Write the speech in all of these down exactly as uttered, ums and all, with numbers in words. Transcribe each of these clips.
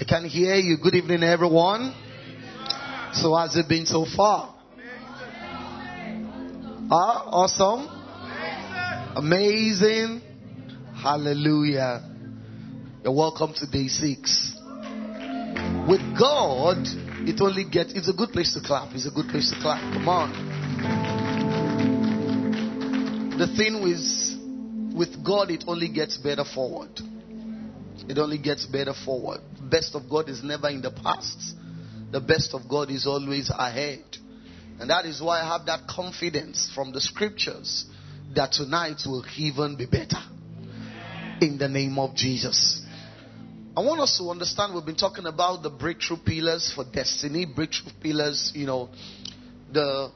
I can hear you. Good evening, everyone. So how's it been so far? Ah, awesome. Amazing. Hallelujah. You're welcome to day six. With God, it only gets, it's a good place to clap. It's a good place to clap. Come on. The thing is, with God, it only gets better forward. It only gets better forward. The best of God is never in the past. The best of God is always ahead. And that is why I have that confidence from the scriptures that tonight will even be better. In the name of Jesus. I want us to understand, we've been talking about the breakthrough pillars for destiny. Breakthrough pillars, you know, the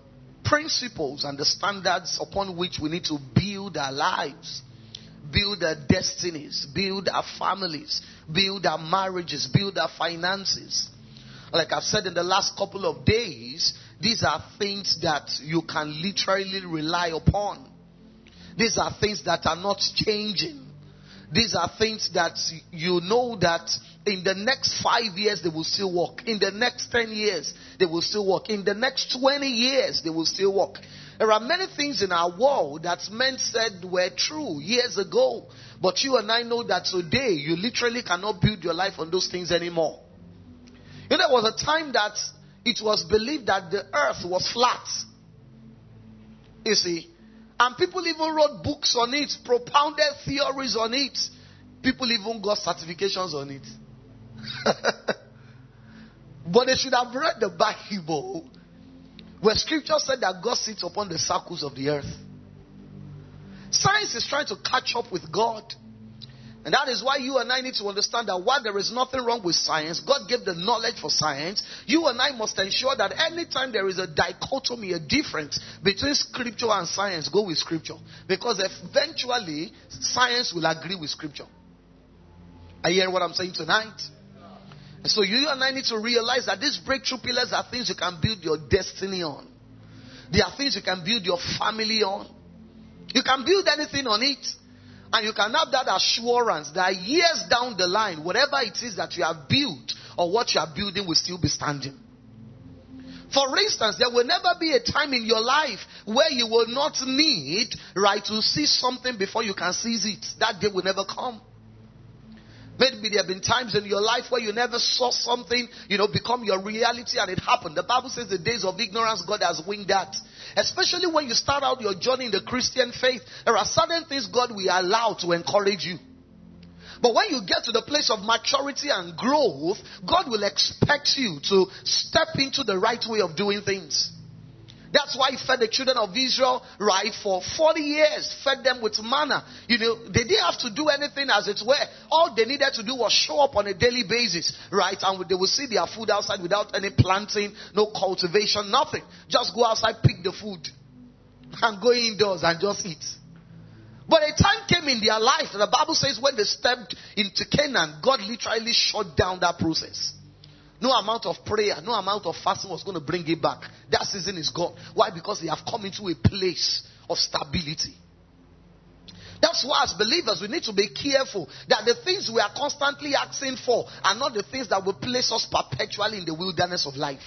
principles and the standards upon which we need to build our lives. Build our destinies, build our families, build our marriages, build our finances. Like I've said in the last couple of days, these are things that you can literally rely upon. These are things that are not changing. These are things that you know that in the next five years they will still work. In the next ten years they will still work. In the next twenty years they will still work. There are many things in our world that men said were true years ago. But you and I know that today you literally cannot build your life on those things anymore. You know, there was a time that it was believed that the earth was flat. You see. And people even wrote books on it, propounded theories on it. People even got certifications on it. But they should have read the Bible, where scripture said that God sits upon the circles of the earth. Science is trying to catch up with God. And that is why you and I need to understand that while there is nothing wrong with science, God gave the knowledge for science, you and I must ensure that anytime there is a dichotomy, a difference between scripture and science, go with scripture. Because eventually, science will agree with scripture. Are you hearing what I'm saying tonight? So you and I need to realize that these breakthrough pillars are things you can build your destiny on. They are things you can build your family on. You can build anything on it. And you can have that assurance that years down the line, whatever it is that you have built or what you are building will still be standing. For instance, there will never be a time in your life where you will not need, right, to see something before you can seize it. That day will never come. Maybe there have been times in your life where you never saw something, you know, become your reality and it happened. The Bible says the days of ignorance, God has winged that. Especially when you start out your journey in the Christian faith, there are certain things God will allow to encourage you. But when you get to the place of maturity and growth, God will expect you to step into the right way of doing things. That's why he fed the children of Israel, right, for forty years, fed them with manna. You know, they didn't have to do anything as it were. All they needed to do was show up on a daily basis, right, and they would see their food outside without any planting, no cultivation, nothing. Just go outside, pick the food, and go indoors and just eat. But a time came in their life, the Bible says when they stepped into Canaan, God literally shut down that process. No amount of prayer, no amount of fasting was going to bring it back. That season is gone. Why? Because they have come into a place of stability. That's why as believers, we need to be careful that the things we are constantly asking for are not the things that will place us perpetually in the wilderness of life.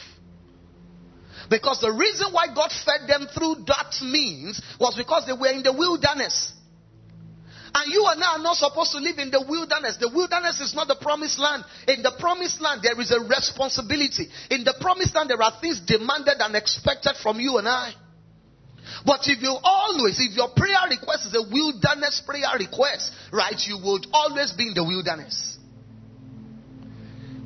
Because the reason why God fed them through that means was because they were in the wilderness. And you and I are not supposed to live in the wilderness. The wilderness is not the promised land. In the promised land, there is a responsibility. In the promised land, there are things demanded and expected from you and I. But if you always, if your prayer request is a wilderness prayer request, right, you would always be in the wilderness.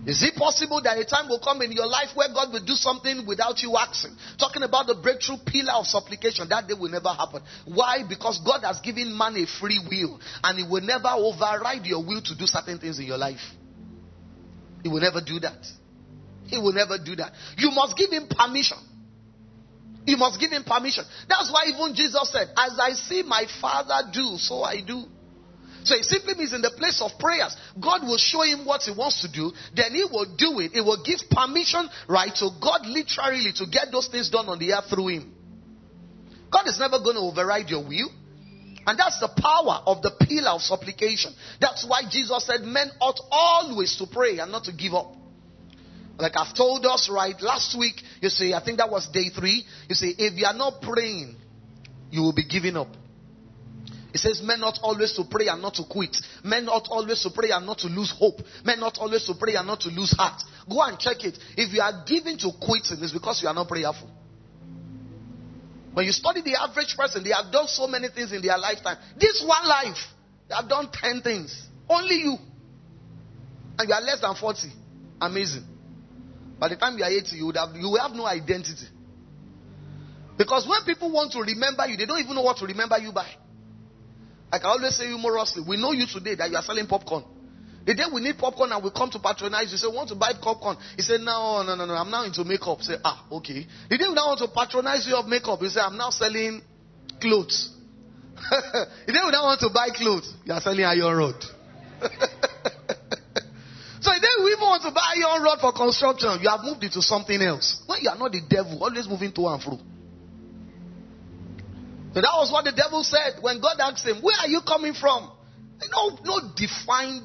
Is it possible that a time will come in your life where God will do something without you asking? Talking about the breakthrough pillar of supplication, that day will never happen. Why? Because God has given man a free will. And he will never override your will to do certain things in your life. He will never do that. He will never do that. You must give him permission. You must give him permission. That's why even Jesus said, as I see my Father do, so I do. So it simply means in the place of prayers, God will show him what he wants to do. Then he will do it. He will give permission, right, to God literally to get those things done on the earth through him. God is never going to override your will. And that's the power of the pillar of supplication. That's why Jesus said men ought always to pray and not to give up. Like I've told us right last week, you see, I think that was day three. You see, if you are not praying, you will be giving up. It says men ought always to pray and not to quit. Men ought always to pray and not to lose hope. Men ought always to pray and not to lose heart. Go and check it. If you are given to quitting, it's because you are not prayerful. When you study the average person, they have done so many things in their lifetime. This one life, they have done ten things. Only you. And you are less than forty. Amazing. By the time you are eighty, you would have, you will have no identity. Because when people want to remember you, they don't even know what to remember you by. I can always say humorously, we know you today that you are selling popcorn. The day we need popcorn and we come to patronize, you say, want to buy popcorn? He said, no, no, no, no, I'm now into makeup. Say, ah, okay. The day we now want to patronize you of makeup, you say, I'm now selling clothes. The day we now want to buy clothes, you are selling iron rod. So the day we even want to buy iron rod for construction, you have moved into something else. When you are not the devil, always moving to and fro. So that was what the devil said when God asked him, where are you coming from? No, no defined,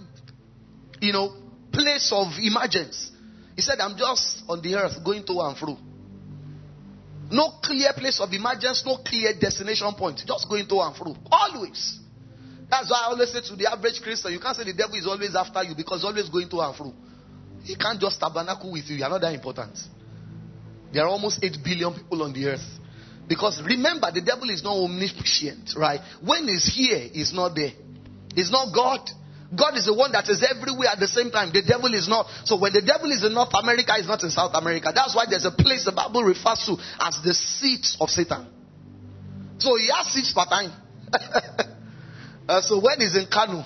you know, place of emergence. He said, I'm just on the earth going to and fro. No clear place of emergence, no clear destination point. Just going to and fro. Always. That's why I always say to the average Christian, you can't say the devil is always after you because always going to and fro. He can't just tabernacle with you. You're not that important. There are almost eight billion people on the earth. Because remember, the devil is not omniscient, right? When he's here, he's not there. He's not God. God is the one that is everywhere at the same time. The devil is not. So when the devil is in North America, he's not in South America. That's why there's a place the Bible refers to as the seat of Satan. So he has seats per time. uh, so when he's in Kano,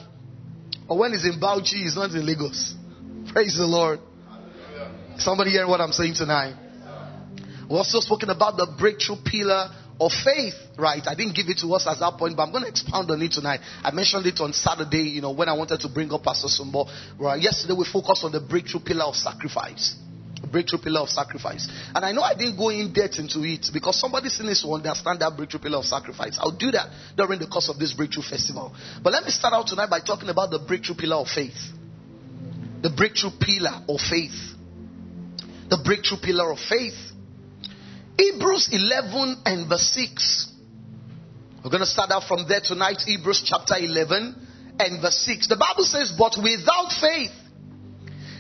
or when he's in Bauchi, he's not in Lagos. Praise the Lord. Somebody hearing what I'm saying tonight? We're also speaking about the breakthrough pillar of faith, right? I didn't give it to us at that point, but I'm going to expound on it tonight. I mentioned it on Saturday, you know, when I wanted to bring up Pastor Sumbo. Right? Yesterday we focused on the breakthrough pillar of sacrifice. Breakthrough pillar of sacrifice. And I know I didn't go in depth into it because somebody still needs to understand that breakthrough pillar of sacrifice. I'll do that during the course of this breakthrough festival. But let me start out tonight by talking about the breakthrough pillar of faith. The breakthrough pillar of faith. The breakthrough pillar of faith. Hebrews eleven and verse six. We're going to start out from there tonight. Hebrews chapter eleven and verse six. The Bible says, but without faith,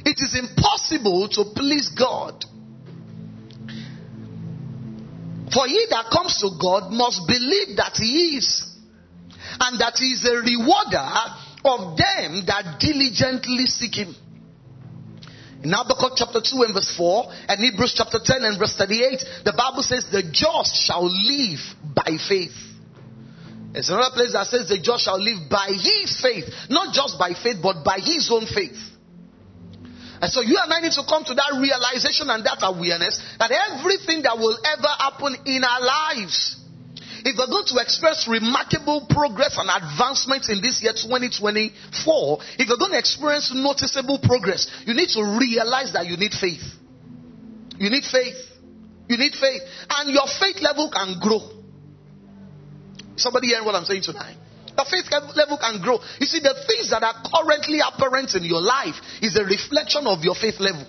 it is impossible to please God. For he that comes to God must believe that he is, and that he is a rewarder of them that diligently seek him. In Habakkuk chapter two and verse four, and Hebrews chapter ten and verse thirty-eight, the Bible says, the just shall live by faith. There's another place that says, the just shall live by his faith. Not just by faith, but by his own faith. And so you and I need to come to that realization and that awareness that everything that will ever happen in our lives, if we're going to express remarkable progress and advancement in this year twenty twenty-four, if you're going to experience noticeable progress, you need to realize that you need faith. You need faith. You need faith. And your faith level can grow. Somebody hearing what I'm saying tonight? Your faith level can grow. You see, the things that are currently apparent in your life is a reflection of your faith level.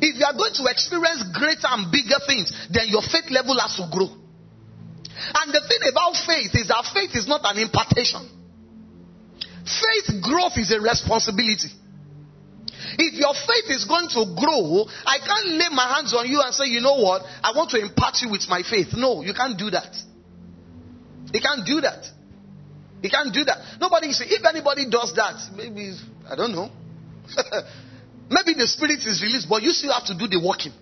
If you are going to experience greater and bigger things, then your faith level has to grow. And the thing about faith is that faith is not an impartation. Faith growth is a responsibility. If your faith is going to grow, I can't lay my hands on you and say, you know what, I want to impart you with my faith. No, you can't do that. You can't do that. You can't do that. Nobody, see, if anybody does that, maybe, I don't know. Maybe the spirit is released, but you still have to do the working.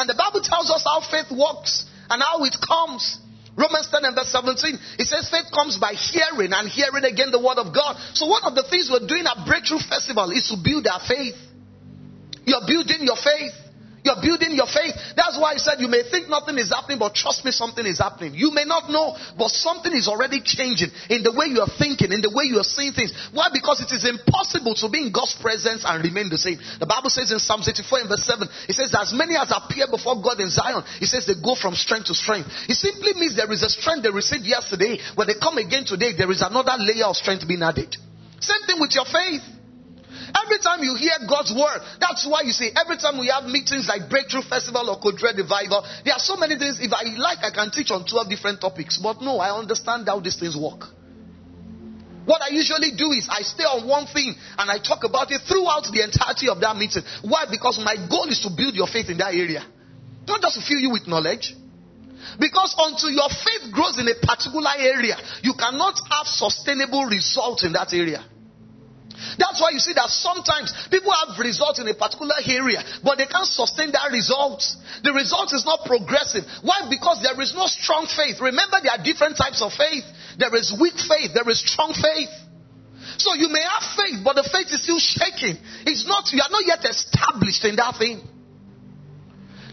And the Bible tells us how faith works. And how it comes. Romans ten and verse seventeen. It says faith comes by hearing and hearing again the word of God. So one of the things we're doing at Breakthrough Festival is to build our faith. You're building your faith. You're building your faith. That's why I said you may think nothing is happening, but trust me, something is happening. You may not know, but something is already changing in the way you are thinking, in the way you are seeing things. Why? Because it is impossible to be in God's presence and remain the same. The Bible says in Psalm sixty-four and verse seven, it says, as many as appear before God in Zion, it says they go from strength to strength. It simply means there is a strength they received yesterday. When they come again today, there is another layer of strength being added. Same thing with your faith. Every time you hear God's word, that's why you see every time we have meetings like Breakthrough Festival or Codred Revival, there are so many things. If I like, I can teach on twelve different topics. But no, I understand how these things work. What I usually do is I stay on one thing and I talk about it throughout the entirety of that meeting. Why? Because my goal is to build your faith in that area. Not just to fill you with knowledge. Because until your faith grows in a particular area, you cannot have sustainable results in that area. That's why you see that sometimes people have results in a particular area, but they can't sustain that result. The result is not progressive. Why? Because there is no strong faith. Remember, there are different types of faith. There is weak faith. There is strong faith. So you may have faith, but the faith is still shaking. It's not, you are not yet established in that thing.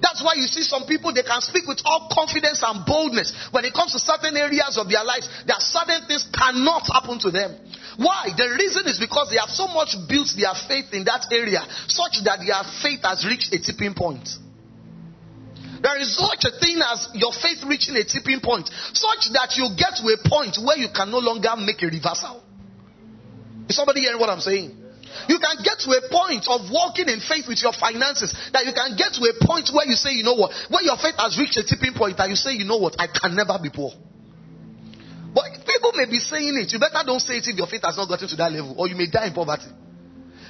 That's why you see some people, they can speak with all confidence and boldness. When it comes to certain areas of their lives, that certain things cannot happen to them. Why? The reason is because they have so much built their faith in that area, such that their faith has reached a tipping point. There is such a thing as your faith reaching a tipping point, such that you get to a point where you can no longer make a reversal. Is somebody hearing what I'm saying? You can get to a point of walking in faith with your finances, that you can get to a point where you say, you know what, where your faith has reached a tipping point, that you say, you know what, I can never be poor. But people may be saying it. You better don't say it if your faith has not gotten to that level, or you may die in poverty.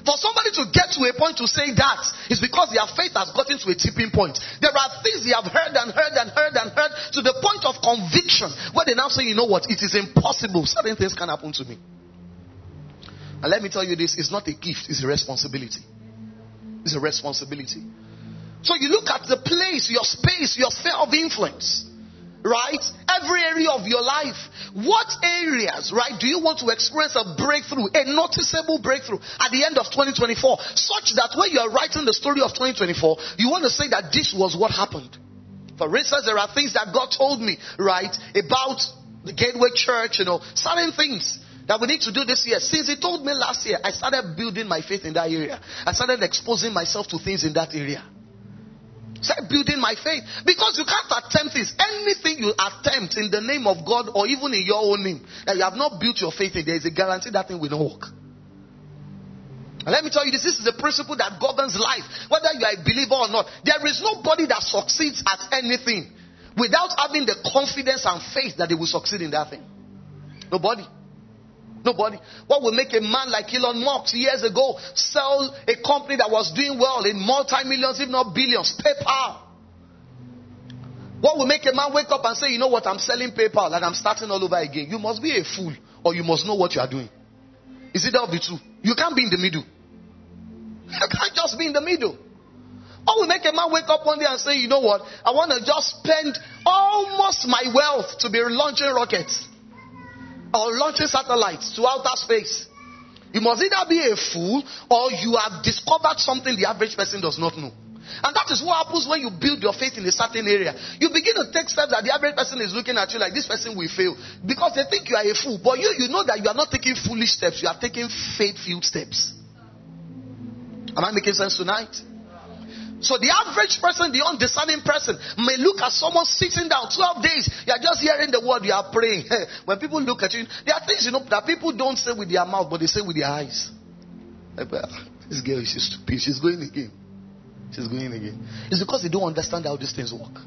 For somebody to get to a point to say that is because their faith has gotten to a tipping point. There are things they have heard and heard and heard and heard to the point of conviction where they now say, you know what, it is impossible. Certain things can happen to me. And let me tell you this, it's not a gift, it's a responsibility. It's a responsibility. So you look at the place, your space, your sphere of influence, right? Every area of your life. What areas, right, do you want to experience a breakthrough, a noticeable breakthrough at the end of twenty twenty-four? Such that when you are writing the story of twenty twenty-four, you want to say that this was what happened. For instance, there are things that God told me, right, about the Gateway Church, you know, certain things that we need to do this year. Since he told me last year, I started building my faith in that area. I started exposing myself to things in that area. Started building my faith. Because you can't attempt this. Anything you attempt in the name of God or even in your own name that you have not built your faith in, there is a guarantee that thing will not work. And let me tell you this, this is a principle that governs life, whether you are a believer or not. There is nobody that succeeds at anything without having the confidence and faith that they will succeed in that thing. Nobody. Nobody. What will make a man like Elon Musk years ago sell a company that was doing well in multi-millions, if not billions? PayPal. What will make a man wake up and say, you know what, I'm selling PayPal and I'm starting all over again? You must be a fool or you must know what you are doing. Is it of the two? You can't be in the middle. You can't just be in the middle. What will make a man wake up one day and say, you know what, I want to just spend almost my wealth to be launching rockets or launching satellites to outer space? You must either be a fool or you have discovered something the average person does not know. And that is what happens when you build your faith in a certain area. You begin to take steps that the average person is looking at you like, this person will fail, because they think you are a fool. But you, you know that you are not taking foolish steps. You are taking faith-filled steps. Am I making sense tonight? So the average person, the undiscerning person, may look at someone sitting down twelve days. You are just hearing the word, you are praying. When people look at you, there are things, you know, that people don't say with their mouth, but they say with their eyes. Like, this girl, she's stupid. She's going again. She's going again. It's because they don't understand how these things work.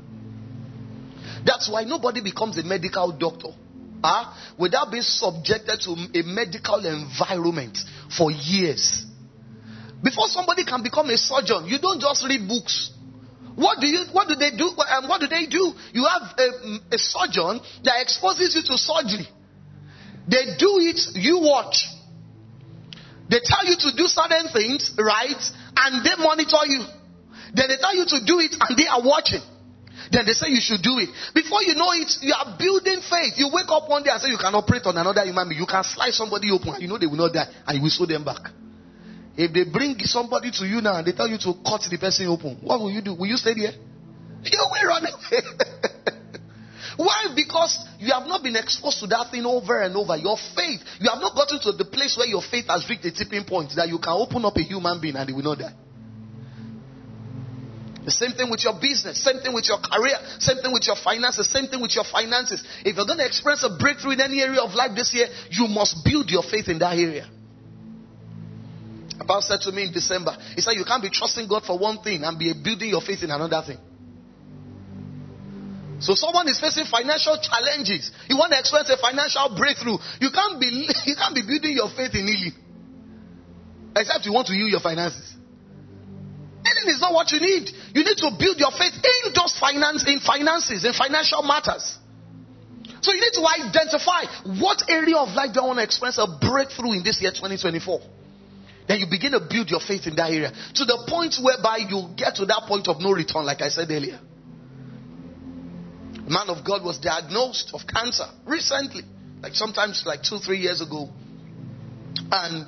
That's why nobody becomes a medical doctor huh, without being subjected to a medical environment for years. Before somebody can become a surgeon, you don't just read books. What do you? What do they do? And what do they do? You have a, a surgeon that exposes you to surgery. They do it. You watch. They tell you to do certain things, right? And they monitor you. Then they tell you to do it, and they are watching. Then they say you should do it. Before you know it, you are building faith. You wake up one day and say you can operate on another human being. You can slice somebody open, and you know they will not die, and you will sew them back. If they bring somebody to you now and they tell you to cut the person open, what will you do? Will you stay there? You will run away. Why? Because you have not been exposed to that thing over and over. Your faith, you have not gotten to the place where your faith has reached a tipping point that you can open up a human being and they will not die. The same thing with your business, same thing with your career, same thing with your finances, same thing with your finances. If you're going to experience a breakthrough in any area of life this year, you must build your faith in that area. Paul said to me in December, he said, you can't be trusting God for one thing and be building your faith in another thing. So someone is facing financial challenges. You want to experience a financial breakthrough. You can't be you can't be building your faith in healing. Except you want to heal your finances. Healing is not what you need. You need to build your faith in those finance, in finances, in financial matters. So you need to identify what area of life do I want to experience a breakthrough in this year twenty twenty-four. Then you begin to build your faith in that area to the point whereby you get to that point of no return, like I said earlier. The man of God was diagnosed of cancer recently, like sometimes like two, three years ago. And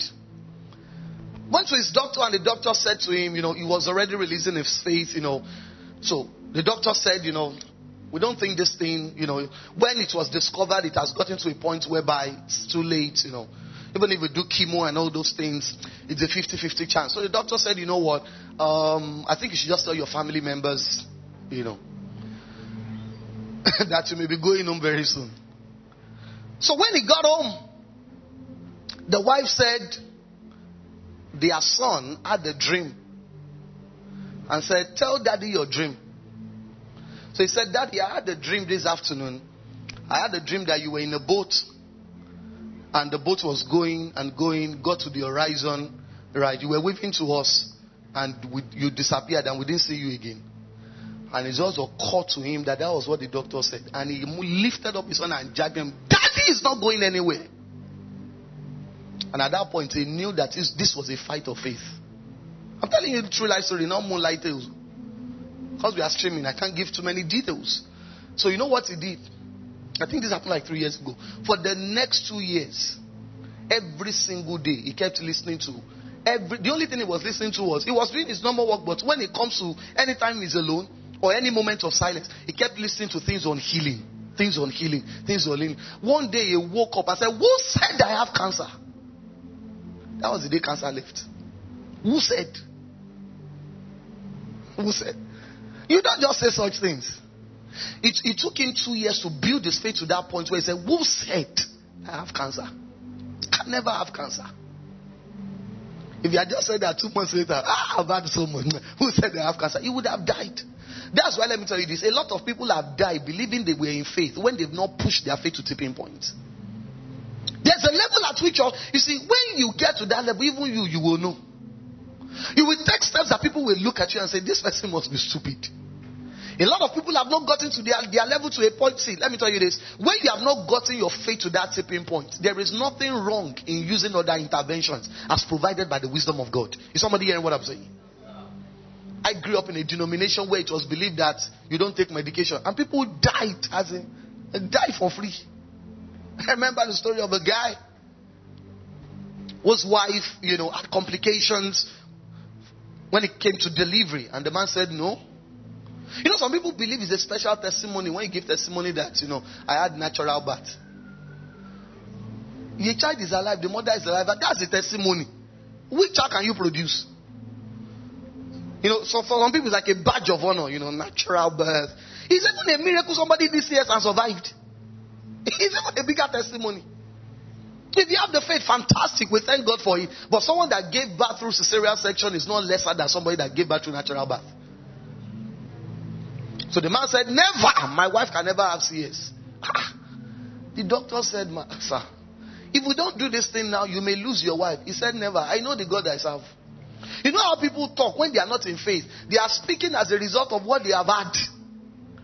went to his doctor, and the doctor said to him, you know, he was already releasing his faith, you know. So the doctor said, you know, we don't think this thing, you know, when it was discovered, it has gotten to a point whereby it's too late, you know. Even if we do chemo and all those things, it's a fifty-fifty chance. So the doctor said, you know what, um, I think you should just tell your family members, you know, that you may be going home very soon. So when he got home, the wife said their son had a dream and said, tell daddy your dream. So he said, daddy, I had a dream this afternoon. I had a dream that you were in a boat. And the boat was going and going, got to the horizon, right? You were waving to us, and we, you disappeared, and we didn't see you again. And it just occurred to him that that was what the doctor said. And he lifted up his son and jagged him. Daddy is not going anywhere. And at that point, he knew that his, this was a fight of faith. I'm telling you the true life story, not moonlight tales. Because we are streaming, I can't give too many details. So you know what he did? I think this happened like three years ago. For the next two years, every single day, he kept listening to. Every, the only thing he was listening to was, he was doing his normal work, but when it comes to any time he's alone, or any moment of silence, he kept listening to things on healing. Things on healing. Things on healing. One day he woke up and said, who said I have cancer? That was the day cancer left. Who said? Who said? You don't just say such things. It, it took him two years to build his faith to that point where he said, who said I have cancer? I can never have cancer. If he had just said that two months later, ah, I've had so much. Who said they have cancer? He would have died. That's why, let me tell you this. A lot of people have died believing they were in faith when they've not pushed their faith to tipping points. There's a level at which, you see, when you get to that level, even you, you will know. You will take steps that people will look at you and say, this person must be stupid. A lot of people have not gotten to their, their level to a point. See, let me tell you this. When you have not gotten your faith to that tipping point, there is nothing wrong in using other interventions as provided by the wisdom of God. Is somebody hearing what I'm saying? I grew up in a denomination where it was believed that you don't take medication. And people died, as in, died for free. I remember the story of a guy whose wife, you know, had complications when it came to delivery. And the man said, no. You know, some people believe it's a special testimony when you give testimony that, you know, I had natural birth. Your child is alive, the mother is alive, that's a testimony. Which child can you produce? You know, so for some people it's like a badge of honor, you know, natural birth. It's even a miracle somebody this year and survived. It's even a bigger testimony. If you have the faith, fantastic, we thank God for it. But someone that gave birth through cesarean section is not lesser than somebody that gave birth through natural birth. So the man said, never, my wife can never have C S. Ah. The doctor said, Ma, sir, if we don't do this thing now, you may lose your wife. He said, never. I know the God I serve. You know how people talk when they are not in faith? They are speaking as a result of what they have had.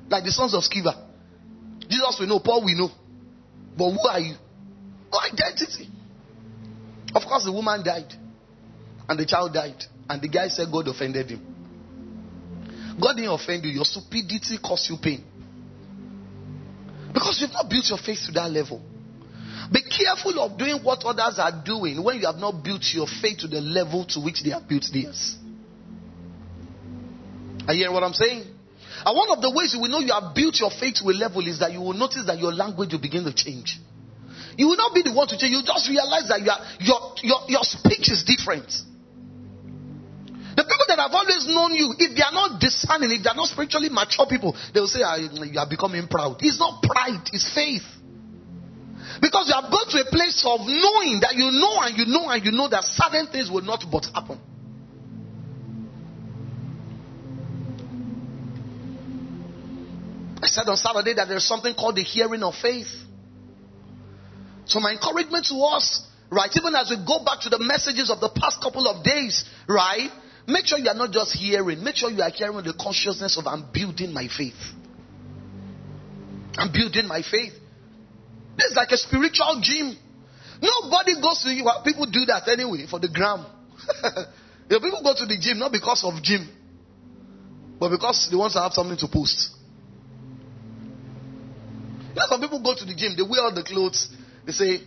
Like the sons of Sceva. Jesus we know, Paul we know. But who are you? No identity. Of course, the woman died. And the child died. And the guy said God offended him. God didn't offend you. Your stupidity caused you pain. Because you've not built your faith to that level. Be careful of doing what others are doing when you have not built your faith to the level to which they have built theirs. Are you hearing what I'm saying? And one of the ways you will know you have built your faith to a level is that you will notice that your language will begin to change. You will not be the one to change. You just realize that you are, your, your, your speech is different. The people that have always known you, if they are not discerning, if they are not spiritually mature people, they will say, you are becoming proud. It's not pride, it's faith. Because you have gone to a place of knowing that you know and you know and you know that certain things will not but happen. I said on Saturday that there's something called the hearing of faith. So my encouragement to us, right, even as we go back to the messages of the past couple of days, right, make sure you are not just hearing. Make sure you are carrying the consciousness of I'm building my faith. I'm building my faith. This is like a spiritual gym. Nobody goes to you. People do that anyway for the gram. The people go to the gym not because of gym, but because they want to have something to post. You know, some people go to the gym. They wear all the clothes. They say,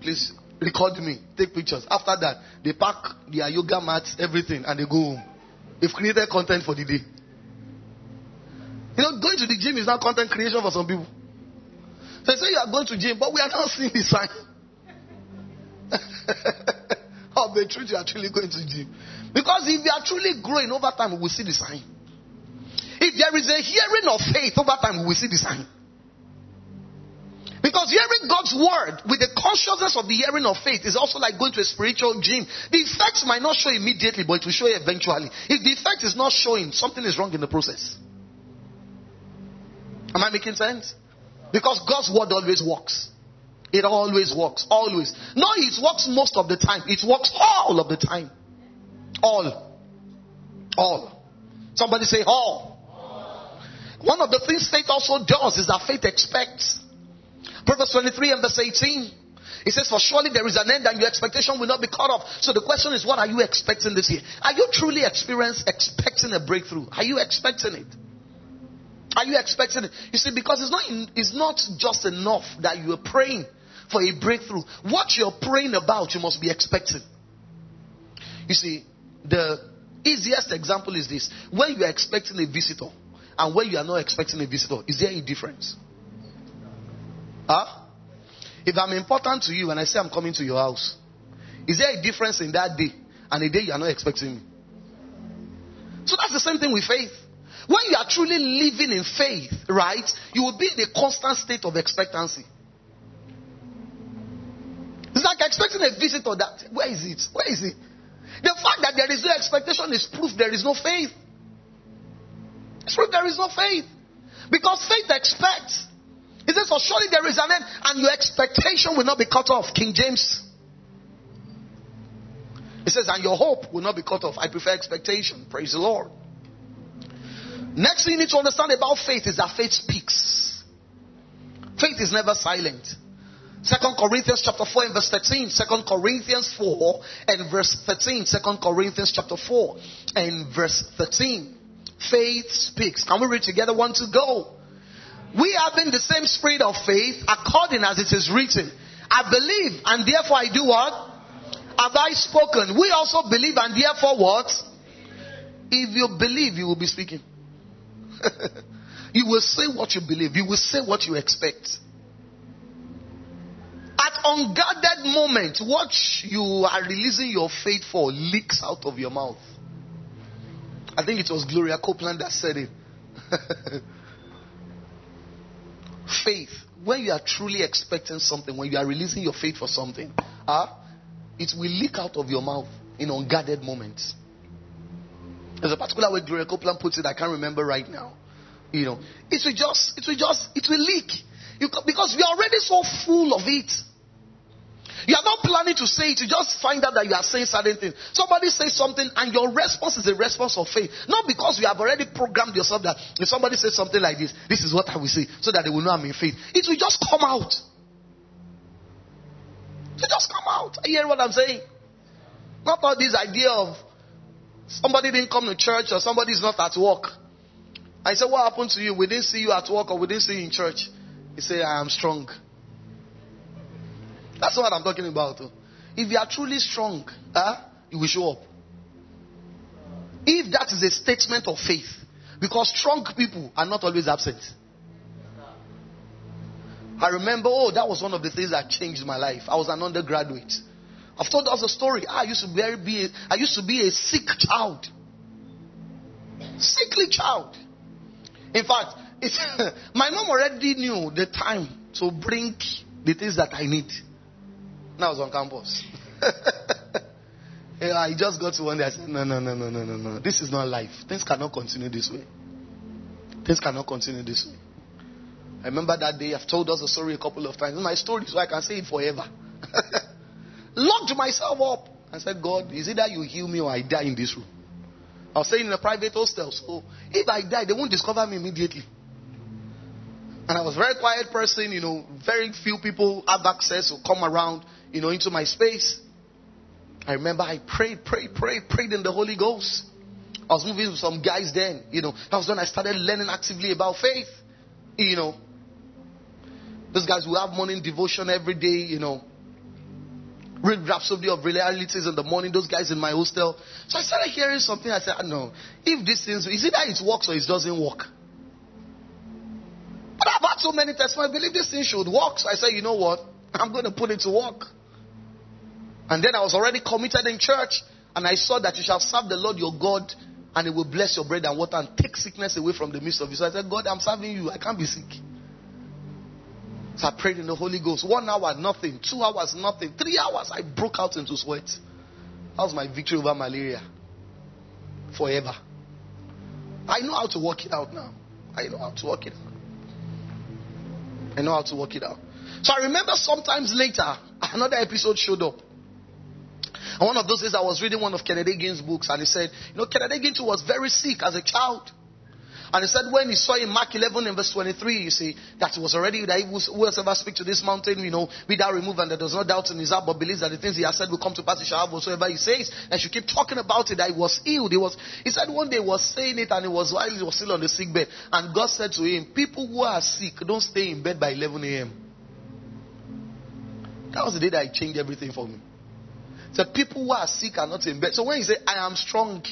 please record me. Take pictures. After that, they pack their yoga mats, everything, and they go home. They've created content for the day. You know, going to the gym is not content creation for some people. So they say you are going to gym, but we are not seeing the sign. Of the truth, you are truly going to gym. Because if you are truly growing over time, we will see the sign. If there is a hearing of faith over time, we will see the sign. Because hearing God's word with the consciousness of the hearing of faith is also like going to a spiritual gym. The effects might not show immediately, but it will show eventually. If the effect is not showing, something is wrong in the process. Am I making sense? Because God's word always works. It always works. Always. No, it works most of the time. It works all of the time. All. All. Somebody say all. all. One of the things faith also does is that faith expects. Proverbs twenty-three and verse eighteen. It says, for surely there is an end and your expectation will not be cut off. So the question is, what are you expecting this year? Are you truly experienced expecting a breakthrough? Are you expecting it? Are you expecting it? You see, because it's not in, it's not just enough that you are praying for a breakthrough. What you're praying about, you must be expecting. You see, the easiest example is this. When you are expecting a visitor and when you are not expecting a visitor, is there any difference? Huh? If I'm important to you and I say I'm coming to your house, is there a difference in that day and the day you are not expecting me? So that's the same thing with faith. When you are truly living in faith, right, you will be in a constant state of expectancy. It's like expecting a visitor that, where is it? Where is it? The fact that there is no expectation is proof there is no faith. It's proof there is no faith. Because faith expects. It says, for surely there is an end, and your expectation will not be cut off. King James. It says, and your hope will not be cut off. I prefer expectation. Praise the Lord. Next thing you need to understand about faith is that faith speaks. Faith is never silent. Second Corinthians chapter four and verse thirteen. Second Corinthians four and verse thirteen. Second Corinthians chapter four and verse thirteen. Faith speaks. Can we read together? One, two, go. We have in the same spirit of faith, according as it is written. I believe, and therefore I do what? Have I spoken? We also believe, and therefore what? If you believe, you will be speaking. You will say what you believe. You will say what you expect. At unguarded moment, what you are releasing your faith for leaks out of your mouth. I think it was Gloria Copeland that said it. Faith. When you are truly expecting something, when you are releasing your faith for something, uh, it will leak out of your mouth in unguarded moments. There's a particular way Gloria Copeland puts it, I can't remember right now. You know, it will just, it will just, it will leak. You, because we are already so full of it. You are not planning to say it, you just find out that you are saying certain things. Somebody says something and your response is a response of faith. Not because you have already programmed yourself that if somebody says something like this, this is what I will say, so that they will know I'm in faith. It will just come out. It will just come out. Are you hearing what I'm saying? Not all this idea of somebody didn't come to church or somebody's not at work. I said, what happened to you? We didn't see you at work or we didn't see you in church. He said, I am strong. That's what I'm talking about. If you are truly strong, huh, you will show up. If that is a statement of faith, because strong people are not always absent. I remember, oh, that was one of the things that changed my life. I was an undergraduate. I've told us a story. I used to be, be a, I used to be a sick child. Sickly child. In fact, it's, my mom already knew the time to bring the things that I need. Now I was on campus. I just got to one day. I said, no, no, no, no, no, no, no. This is not life. Things cannot continue this way. Things cannot continue this way. I remember that day. I've told us the story a couple of times. It's my story, so I can say it forever. Locked myself up and said, God, is it that you heal me or I die in this room? I was staying in a private hostel, so if I die, they won't discover me immediately. And I was a very quiet person, you know, very few people have access to come around, you know, into my space. I remember I prayed, prayed, prayed, prayed in the Holy Ghost. I was moving with some guys then, you know. That was when I started learning actively about faith, you know. Those guys who have morning devotion every day, you know. Read Rhapsody of Realities in the morning, those guys in my hostel. So I started hearing something. I said, no, if these things, is it that it works or it doesn't work? But I've had so many tests, I believe this thing should work. So I said, you know what? I'm going to put it to work. And then I was already committed in church. And I saw that you shall serve the Lord your God, and it will bless your bread and water and take sickness away from the midst of you. So I said, God, I'm serving you. I can't be sick. So I prayed in the Holy Ghost. One hour, nothing. Two hours, nothing. Three hours, I broke out into sweat. That was my victory over malaria. Forever. I know how to work it out now. I know how to work it out. I know how to work it out. So I remember sometimes later, another episode showed up. And one of those days, I was reading one of Kennedy Gaines' books, and he said, you know, Kennedy Gaines was very sick as a child. And he said when he saw in Mark eleven and verse twenty-three, you see, that was already, that he was, whosoever speak to this mountain, you know, be thou removed, and there does no doubt in his heart, but believes that the things he has said will come to pass, he shall have whatsoever he says. And she kept talking about it, that he was healed. He was, he said one day he was saying it, and it was while he was still on the sick bed. And God said to him, people who are sick, don't stay in bed by eleven a.m. That was the day that he changed everything for me. So people who are sick are not in bed. So when he said, I am strong,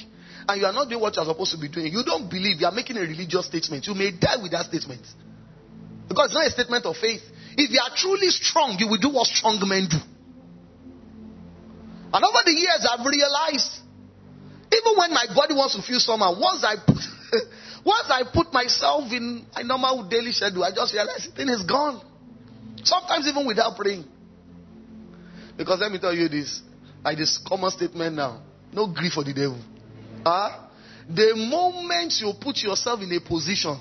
and you are not doing what you are supposed to be doing, you don't believe, you are making a religious statement. You may die with that statement. Because it's not a statement of faith. If you are truly strong, you will do what strong men do. And over the years, I've realized, even when my body wants to feel somehow, once I put, once I put myself in my normal daily schedule, I just realize the thing is gone. Sometimes even without praying. Because let me tell you this, like this common statement now, no grief for the devil. Uh, the moment you put yourself in a position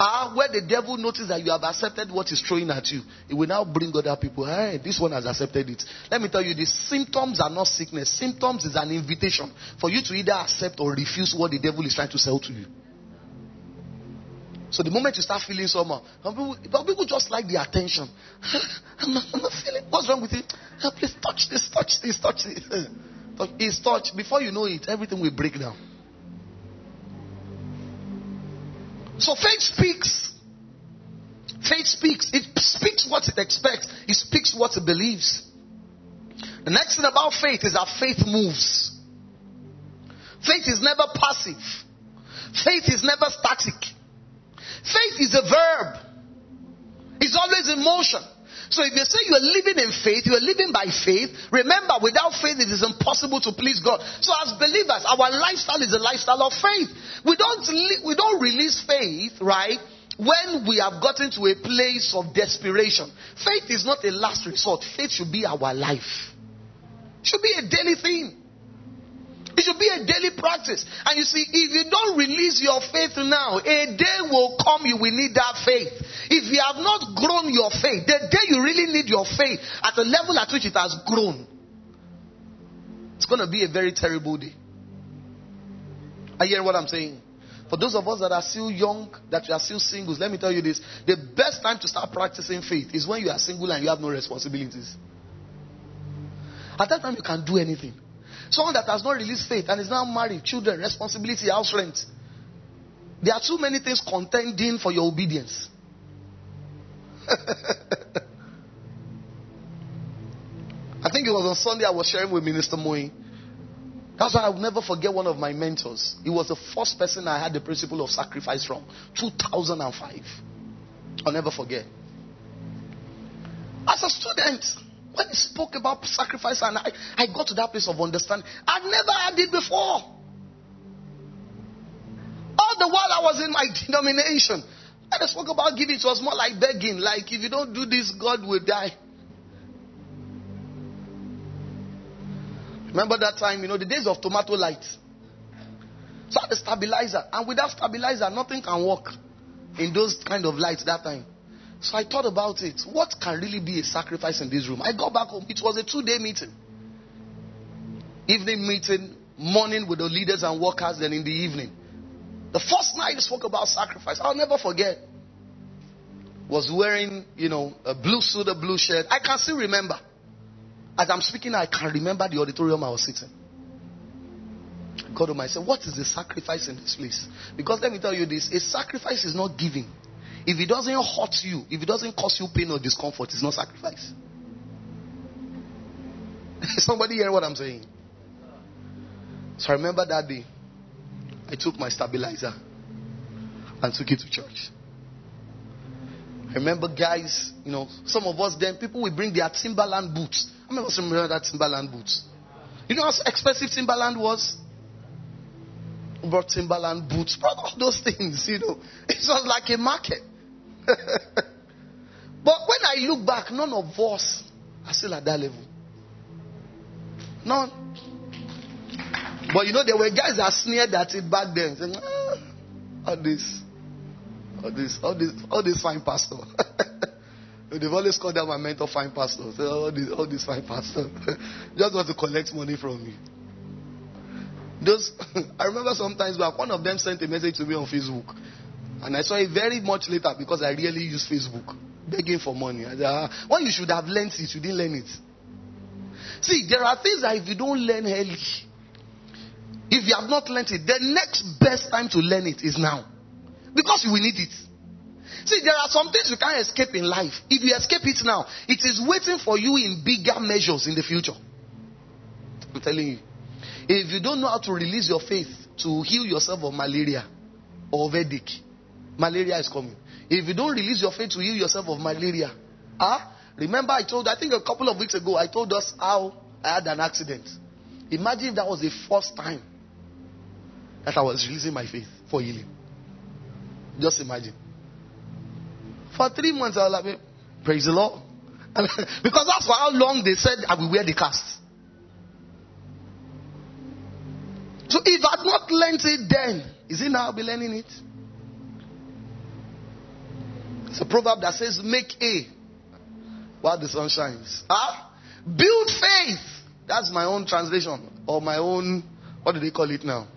uh, where the devil notices that you have accepted what is throwing at you, it will now bring other people. Hey, this one has accepted it. Let me tell you, the symptoms are not sickness. Symptoms is an invitation for you to either accept or refuse what the devil is trying to sell to you. So the moment you start feeling somehow, some people, some people just like the attention. I'm, not, I'm not feeling. What's wrong with it? Please touch this, touch this, touch this. Is touch. Before you know it, everything will break down. So faith speaks. Faith speaks. It speaks what it expects. It speaks what it believes. The next thing about faith is that faith moves. Faith is never passive. Faith is never static. Faith is a verb. It's always in motion. So if you say you are living in faith, you are living by faith, remember, without faith it is impossible to please God. So as believers, our lifestyle is a lifestyle of faith. We don't we don't release faith, right, when we have gotten to a place of desperation. Faith is not a last resort. Faith should be our life. It should be a daily thing. It should be a daily practice. And you see, if you don't release your faith now, a day will come you will need that faith. If you have not grown your faith, the day you really need your faith, at the level at which it has grown, it's going to be a very terrible day. Are you hearing what I'm saying? For those of us that are still young, that you are still singles, let me tell you this. The best time to start practicing faith is when you are single and you have no responsibilities. At that time, you can do anything. Someone that has not released faith and is now married, children, responsibility, house rent. There are too many things contending for your obedience. think it was on Sunday I was sharing with Minister Moy. That's why I'll never forget one of my mentors. He was the first person I had the principle of sacrifice from. two thousand five. I'll never forget. As a student, when he spoke about sacrifice, and I, I got to that place of understanding. I'd never had it before. All the while I was in my denomination, when I spoke about giving, it was more like begging. Like, if you don't do this, God will die. Remember that time, you know, the days of tomato light. So I had a stabilizer. And without stabilizer, nothing can work in those kind of lights that time. So I thought about it. What can really be a sacrifice in this room? I got back home. It was a two-day meeting. Evening meeting, morning with the leaders and workers, then in the evening. The first night we spoke about sacrifice, I'll never forget. Was wearing, you know, a blue suit, a blue shirt. I can still remember. As I'm speaking, I can remember the auditorium I was sitting. God Almighty said, what is the sacrifice in this place? Because let me tell you this, a sacrifice is not giving. If it doesn't hurt you, if it doesn't cause you pain or discomfort, it's not sacrifice. Somebody hear what I'm saying? So I remember that day, I took my stabilizer and took it to church. I remember guys, you know, some of us then, people will bring their Timberland boots. I remember some remember that Timberland boots. You know how expensive Timberland was? We brought Timberland boots, brought all those things, you know. It was like a market. But when I look back, none of us are still at that level. None. But you know, there were guys that sneered at it back then, saying, ah, all this, all this, all this, all this fine pastor. They've always called that my mentor fine pastor. So all this, all this fine pastor. Just want to collect money from me. Those, I remember sometimes back, one of them sent a message to me on Facebook. And I saw it very much later because I really use Facebook. Begging for money. I said, ah, well, you should have learned it. You didn't learn it. See, there are things that if you don't learn early, if you have not learned it, the next best time to learn it is now. Because you will need it. See, there are some things you can't escape in life. If you escape it now, it is waiting for you in bigger measures in the future. I'm telling you. If you don't know how to release your faith to heal yourself of malaria or of headache, malaria is coming. If you don't release your faith to heal yourself of malaria, huh? Remember I told, I think a couple of weeks ago, I told us how I had an accident. Imagine if that was the first time that I was releasing my faith for healing. Just imagine. For three months, I was like, praise the Lord. Because that's for how long they said I will wear the cast. So if I've not learned it then, is it now I'll be learning it? It's a proverb that says, make hay while the sun shines. Huh? Build faith. That's my own translation. Or my own, what do they call it now?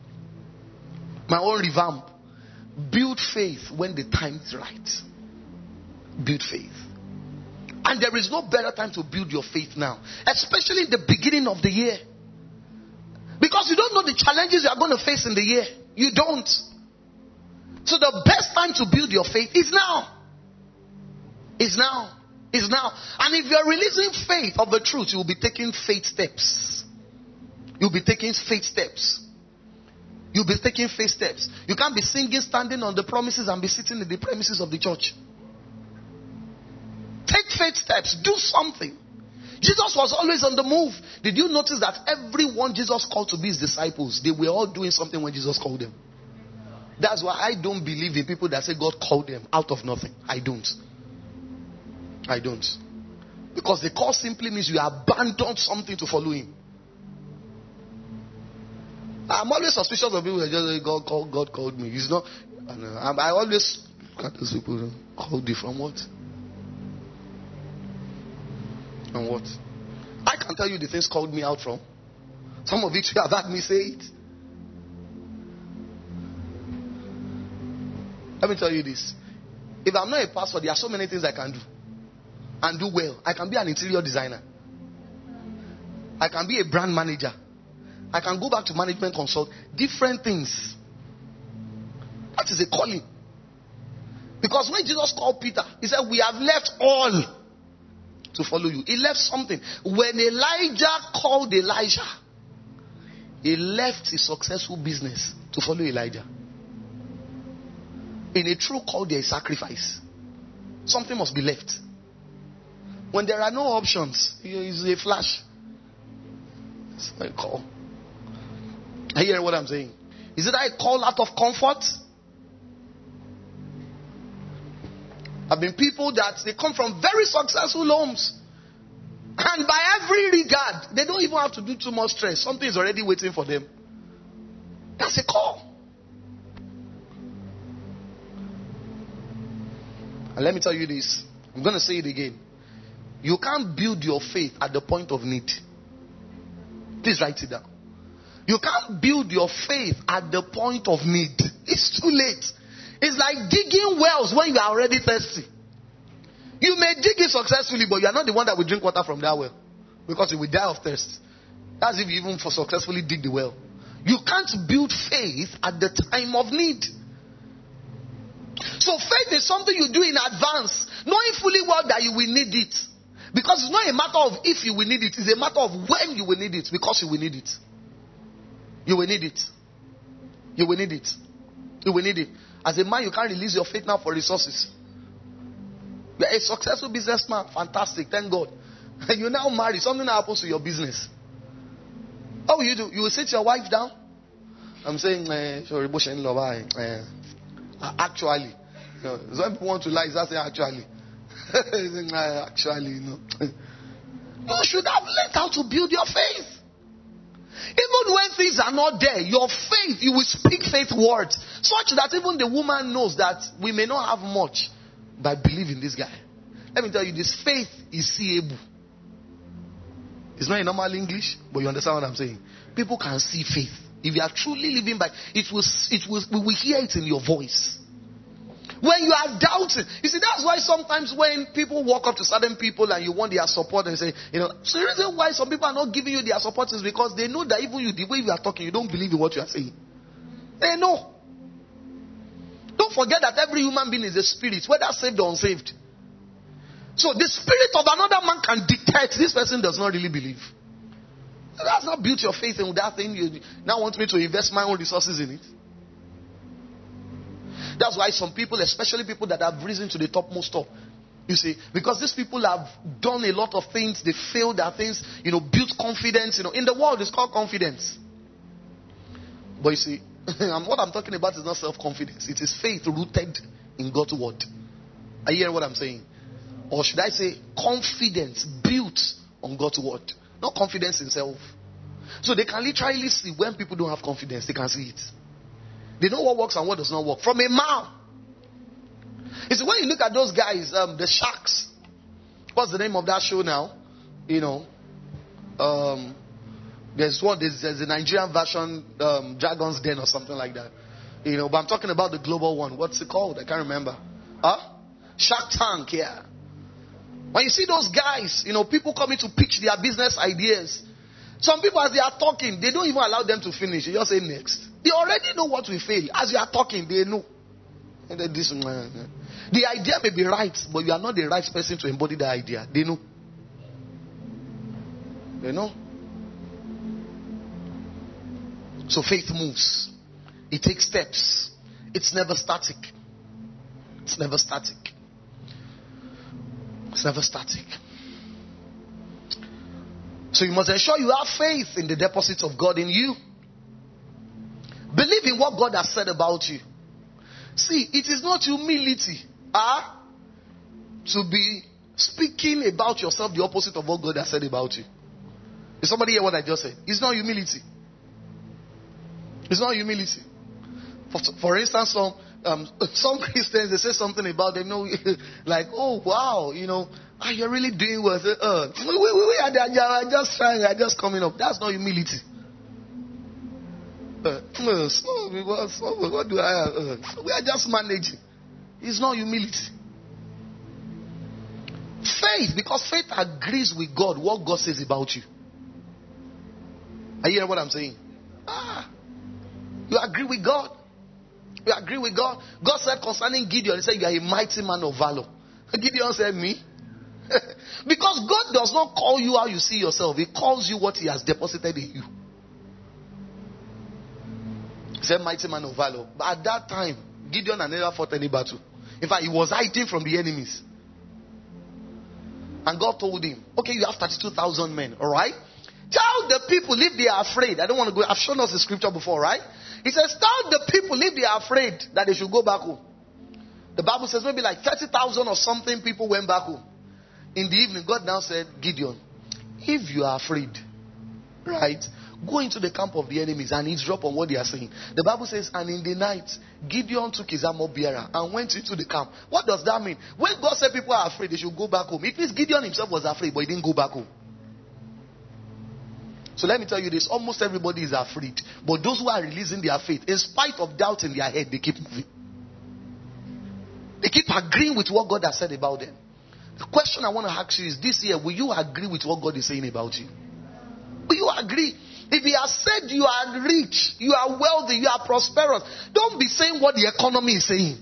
My own revamp. Build faith when the time is right. Build faith. And there is no better time to build your faith now. Especially in the beginning of the year. Because you don't know the challenges you are going to face in the year. You don't. So the best time to build your faith is now. Is now. Is now. And if you are releasing faith of the truth, you will be taking faith steps. You will be taking faith steps. You'll be taking faith steps. You can't be singing, standing on the promises and be sitting in the premises of the church. Take faith steps. Do something. Jesus was always on the move. Did you notice that everyone Jesus called to be his disciples, they were all doing something when Jesus called them? That's why I don't believe in people that say God called them out of nothing. I don't. I don't. Because the call simply means you abandoned something to follow him. I'm always suspicious of people that just say, God called, God called me. It's not. I'm, I always look at those people. Called you from what? From what? I can tell you the things called me out from. Some of it you have had me say it. Let me tell you this. If I'm not a pastor, there are so many things I can do. And do well. I can be an interior designer. I can be a brand manager. I can go back to management consult. Different things. That is a calling. Because when Jesus called Peter, he said, we have left all to follow you. He left something. When Elijah called Elijah, he left his successful business to follow Elijah. In a true call, there is sacrifice. Something must be left. When there are no options, it's a flash. It's not a call. Are you hearing what I'm saying? Is it that I call out of comfort? I've been people that they come from very successful homes. And by every regard, they don't even have to do too much stress. Something is already waiting for them. That's a call. And let me tell you this. I'm going to say it again. You can't build your faith at the point of need. Please write it down. You can't build your faith at the point of need. It's too late. It's like digging wells when you are already thirsty. You may dig it successfully, but you are not the one that will drink water from that well. Because you will die of thirst. That's if you even for successfully dig the well. You can't build faith at the time of need. So faith is something you do in advance, knowing fully well that you will need it. Because it's not a matter of if you will need it. It's a matter of when you will need it. Because you will need it. You will need it. You will need it. You will need it. As a man, you can't release your faith now for resources. You're a successful businessman. Fantastic. Thank God. And you now marry. Something happens to your business. How will you do? You will sit your wife down. I'm saying, eh, sorry, eh, actually. You know, some people want to lie. That's saying actually. Actually, you know. You should have learned how to build your faith. Even when things are not there, your faith, you will speak faith words. Such that even the woman knows that we may not have much, but believe in this guy. Let me tell you this, faith is seeable. It's not in normal English, but you understand what I'm saying. People can see faith. If you are truly living by it, will, it will, we will hear it in your voice. When you are doubting, you see, that's why sometimes when people walk up to certain people and you want their support and say, you know, so the reason why some people are not giving you their support is because they know that even you, the way you are talking, you don't believe in what you are saying. They know. Don't forget that every human being is a spirit, whether saved or unsaved. So the spirit of another man can detect this person does not really believe. That's not built your faith in that thing. You now want me to invest my own resources in it. That's why some people, especially people that have risen to the topmost top, you see, because these people have done a lot of things, they failed at things, you know, built confidence, you know, in the world it's called confidence. But you see, what I'm talking about is not self-confidence. It is faith rooted in God's word. Are you hearing what I'm saying? Or should I say confidence built on God's word, not confidence in self. So they can literally see when people don't have confidence, they can see it. They know what works and what does not work. From a mile. You see, when you look at those guys, um, the sharks. What's the name of that show now? You know. Um, there's one, there's, there's a Nigerian version, um, Dragon's Den or something like that. You know, but I'm talking about the global one. What's it called? I can't remember. Huh? Shark Tank, yeah. When you see those guys, you know, people coming to pitch their business ideas. Some people, as they are talking, they don't even allow them to finish. They just say next. They already know what will fail. As you are talking, they know. And then this, the idea may be right, but you are not the right person to embody the idea. They know. They know. So faith moves. It takes steps. It's never static. It's never static. It's never static. So you must ensure you have faith in the deposit of God in you. Believe in what God has said about you. See, it is not humility ah, to be speaking about yourself the opposite of what God has said about you. Did somebody hear what I just said? It's not humility. It's not humility. For, for instance, some um, some Christians, they say something about them, you know, like, oh, wow, you know, ah, you're really doing well. Uh, we, we, we are just trying, we are just coming up. That's not humility. Uh, what, what, what do I uh, we are just managing. It's not humility. Faith, because faith agrees with God, what God says about you. Are you hearing what I'm saying? Ah, you agree with God. You agree with God. God said concerning Gideon, he said, you are a mighty man of valor. Gideon said, me? Because God does not call you how you see yourself. He calls you what he has deposited in you. He said, mighty man of valor. But at that time, Gideon had never fought any battle. In fact, he was hiding from the enemies. And God told him, okay, you have thirty-two thousand men, all right? Tell the people if they are afraid. I don't want to go. I've shown us the scripture before, right? He says, tell the people if they are afraid that they should go back home. The Bible says maybe like thirty thousand or something people went back home. In the evening, God now said, Gideon, if you are afraid, right, go into the camp of the enemies and eavesdrop on what they are saying. The Bible says, and in the night, Gideon took his armor bearer and went into the camp. What does that mean? When God said people are afraid, they should go back home. It means Gideon himself was afraid, but he didn't go back home. So let me tell you this, almost everybody is afraid. But those who are releasing their faith, in spite of doubt in their head, they keep moving. They keep agreeing with what God has said about them. The question I want to ask you is, this year, will you agree with what God is saying about you? Will you agree? If he has said you are rich, you are wealthy, you are prosperous, don't be saying what the economy is saying.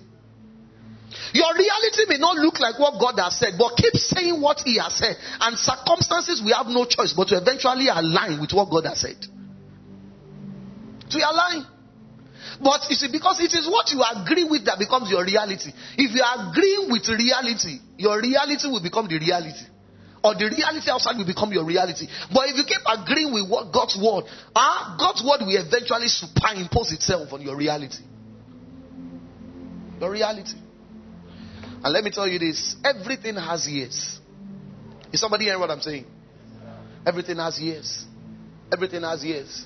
Your reality may not look like what God has said, but keep saying what he has said. And circumstances, we have no choice but to eventually align with what God has said. To align. But you see, because it is what you agree with that becomes your reality. If you are agreeing with reality, your reality will become the reality. Or the reality outside will become your reality. But if you keep agreeing with what God's word, ah, God's word will eventually superimpose itself on your reality. Your reality. And let me tell you this, everything has ears. Is somebody hearing what I'm saying? Everything has ears. Everything has ears.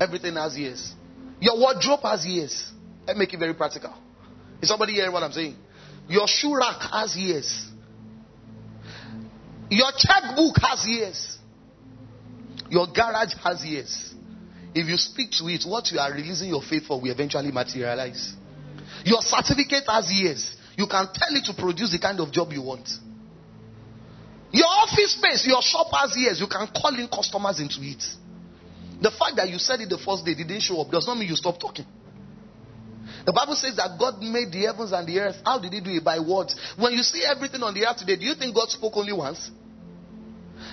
Everything has ears. Your wardrobe has ears. Let me make it very practical. Is somebody hearing what I'm saying? Your shoe rack has ears. Your checkbook has ears. Your garage has ears. If you speak to it, what you are releasing your faith for will eventually materialize. Your certificate has ears. You can tell it to produce the kind of job you want. Your office space, your shop has ears. You can call in customers into it. The fact that you said it the first day, didn't show up, does not mean you stop talking. The Bible says that God made the heavens and the earth. How did he do it? By words. When you see everything on the earth today, do you think God spoke only once?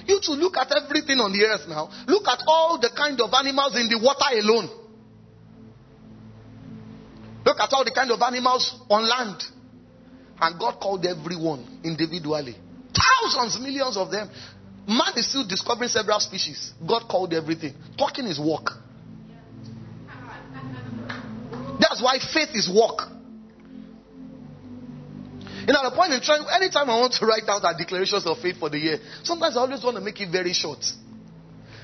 You to look at everything on the earth now. Look at all the kind of animals in the water alone. Look at all the kind of animals on land. And God called everyone individually. Thousands, millions of them. Man is still discovering several species. God called everything. Talking is work. That's why faith is work. You know, the point in trying, anytime I want to write down our declarations of faith for the year, sometimes I always want to make it very short.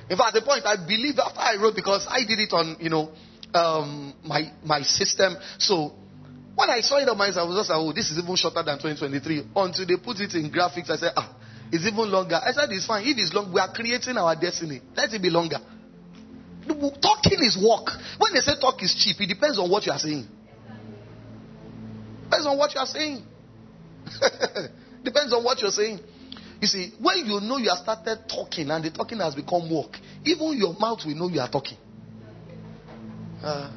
In fact, at the point, I believe after I wrote, because I did it on, you know, um, my my system. So when I saw it on mine, I was just like, oh, this is even shorter than twenty twenty-three. Until they put it in graphics, I said, ah, it's even longer. I said, it's fine. If it's long, we are creating our destiny. Let it be longer. Talking is work. When they say talk is cheap, it depends on what you are saying. Depends on what you are saying. Depends on what you're saying. You see, when you know you have started talking and the talking has become work, even your mouth will know you are talking. Uh,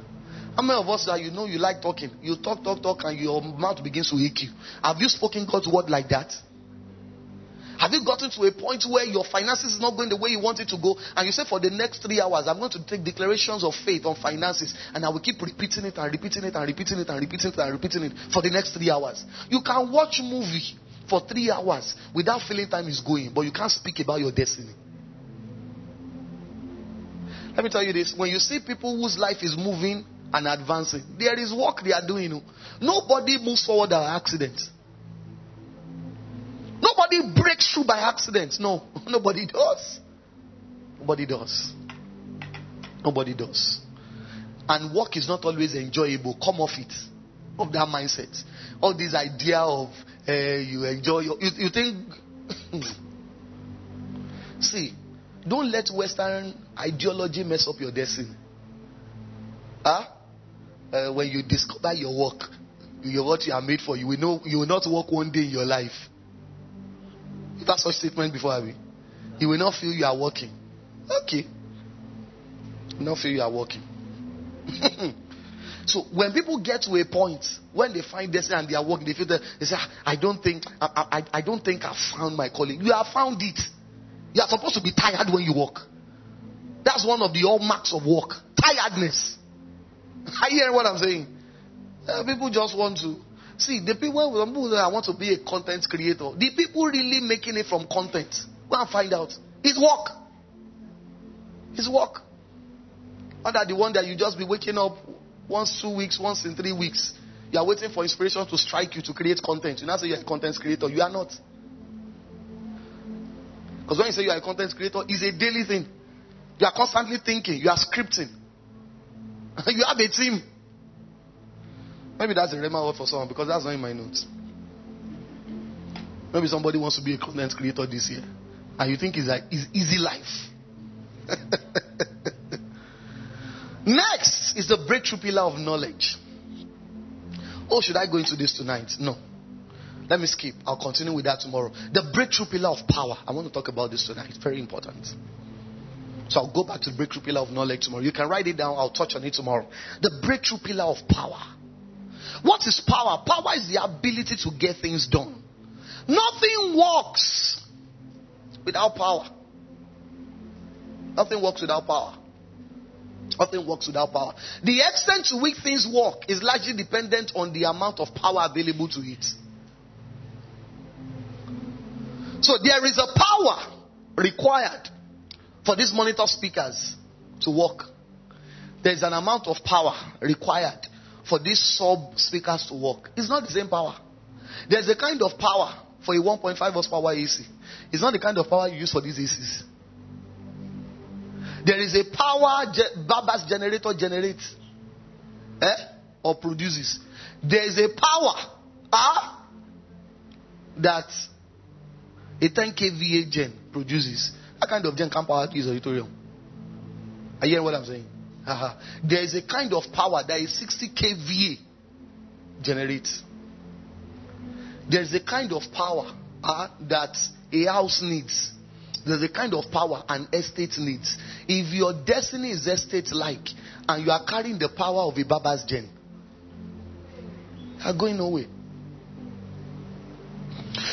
how many of us that you know you like talking? You talk, talk, talk, and your mouth begins to ache you. Have you spoken God's word like that? Have you gotten to a point where your finances is not going the way you want it to go? And you say, for the next three hours, I'm going to take declarations of faith on finances. And I will keep repeating it and repeating it and repeating it and repeating it and repeating it for the next three hours. You can watch a movie for three hours without feeling time is going. But you can't speak about your destiny. Let me tell you this. When you see people whose life is moving and advancing, there is work they are doing. Nobody moves forward by accident. Nobody breaks through by accident. No, nobody does. Nobody does. Nobody does. And work is not always enjoyable. Come off it. Of that mindset. All this idea of uh, you enjoy your, you, you think. See, don't let Western ideology mess up your destiny. Huh? Uh, when you discover your work, your what you are made for, you will know you will not work one day in your life. You've had such statement before, have you? You will not feel you are working. Okay. You will not feel you are working. So when people get to a point when they find this and they are working, they feel that they say, I don't think I, I, I don't think I've found my calling. You have found it. You are supposed to be tired when you walk. That's one of the all marks of work. Tiredness. Are you hearing what I'm saying? Uh, people just want to see the people. Some people say, I want to be a content creator. The people really making it from content. Go and find out. It's work. It's work. Other the one that you just be waking up once two weeks, once in three weeks. You are waiting for inspiration to strike you to create content. You now say you are a content creator. You are not. Because when you say you are a content creator, it's a daily thing. You are constantly thinking. You are scripting. You have a team. Maybe that's a rhema word for someone because that's not in my notes. Maybe somebody wants to be a content creator this year. And you think it's like it's easy life. Next is the breakthrough pillar of knowledge. Oh, should I go into this tonight? No. Let me skip. I'll continue with that tomorrow. The breakthrough pillar of power. I want to talk about this tonight. It's very important. So I'll go back to the breakthrough pillar of knowledge tomorrow. You can write it down. I'll touch on it tomorrow. The breakthrough pillar of power. What is power? Power is the ability to get things done. Nothing works without power. Nothing works without power. Nothing works without power. The extent to which things work is largely dependent on the amount of power available to it. So there is a power required for these monitor speakers to work. There is an amount of power required for these sub speakers to work. It's not the same power. There's a kind of power for a one point five horsepower A C. It's not the kind of power you use for these A Cs. There is a power ge- Baba's generator generates eh? or produces. There is a power uh, that a ten k V A gen produces. That kind of gen can't power his auditorium. Are you hearing what I'm saying? Uh-huh. There is a kind of power that a sixty k V A generates. There is a kind of power uh, that a house needs. There's a kind of power an estate needs. If your destiny is estate-like and you are carrying the power of a Baba's gen, you are going nowhere.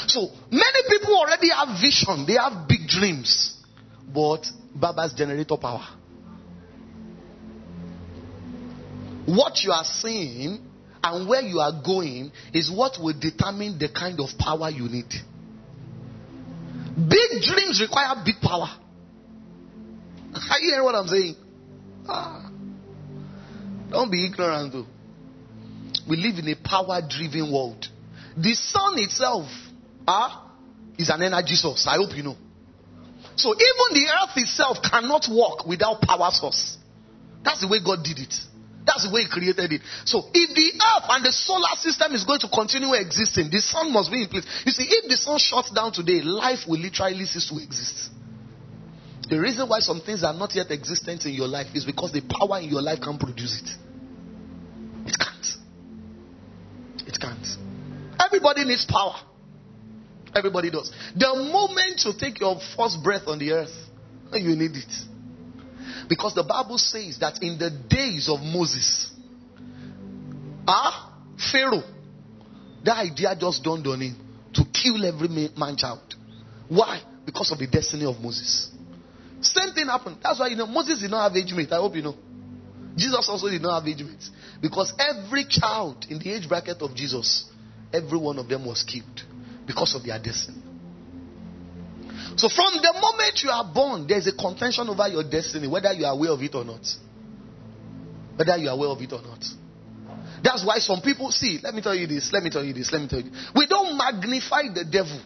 So, many people already have vision. They have big dreams. But Baba's generator power. What you are seeing and where you are going is what will determine the kind of power you need. Big dreams require big power. Are you hearing what I'm saying? Ah, don't be ignorant though. We live in a power-driven world. The sun itself ah, is an energy source. I hope you know. So even the earth itself cannot work without power source. That's the way God did it. That's the way He created it. So if the earth and the solar system is going to continue existing, the sun must be in place. You see, if the sun shuts down today, life will literally cease to exist. The reason why some things are not yet existent in your life is because the power in your life can't produce it. It can't. It can't. Everybody needs power. Everybody does. The moment you take your first breath on the earth, you need it. Because the Bible says that in the days of Moses, ah, Pharaoh, that idea just dawned on him to kill every man child. Why? Because of the destiny of Moses. Same thing happened. That's why you know Moses did not have age mate. I hope you know. Jesus also did not have age mates. Because every child in the age bracket of Jesus, every one of them was killed because of their destiny. So from the moment you are born, there is a contention over your destiny, whether you are aware of it or not. Whether you are aware of it or not. That's why some people, see, let me tell you this, let me tell you this, let me tell you this. We don't magnify the devil,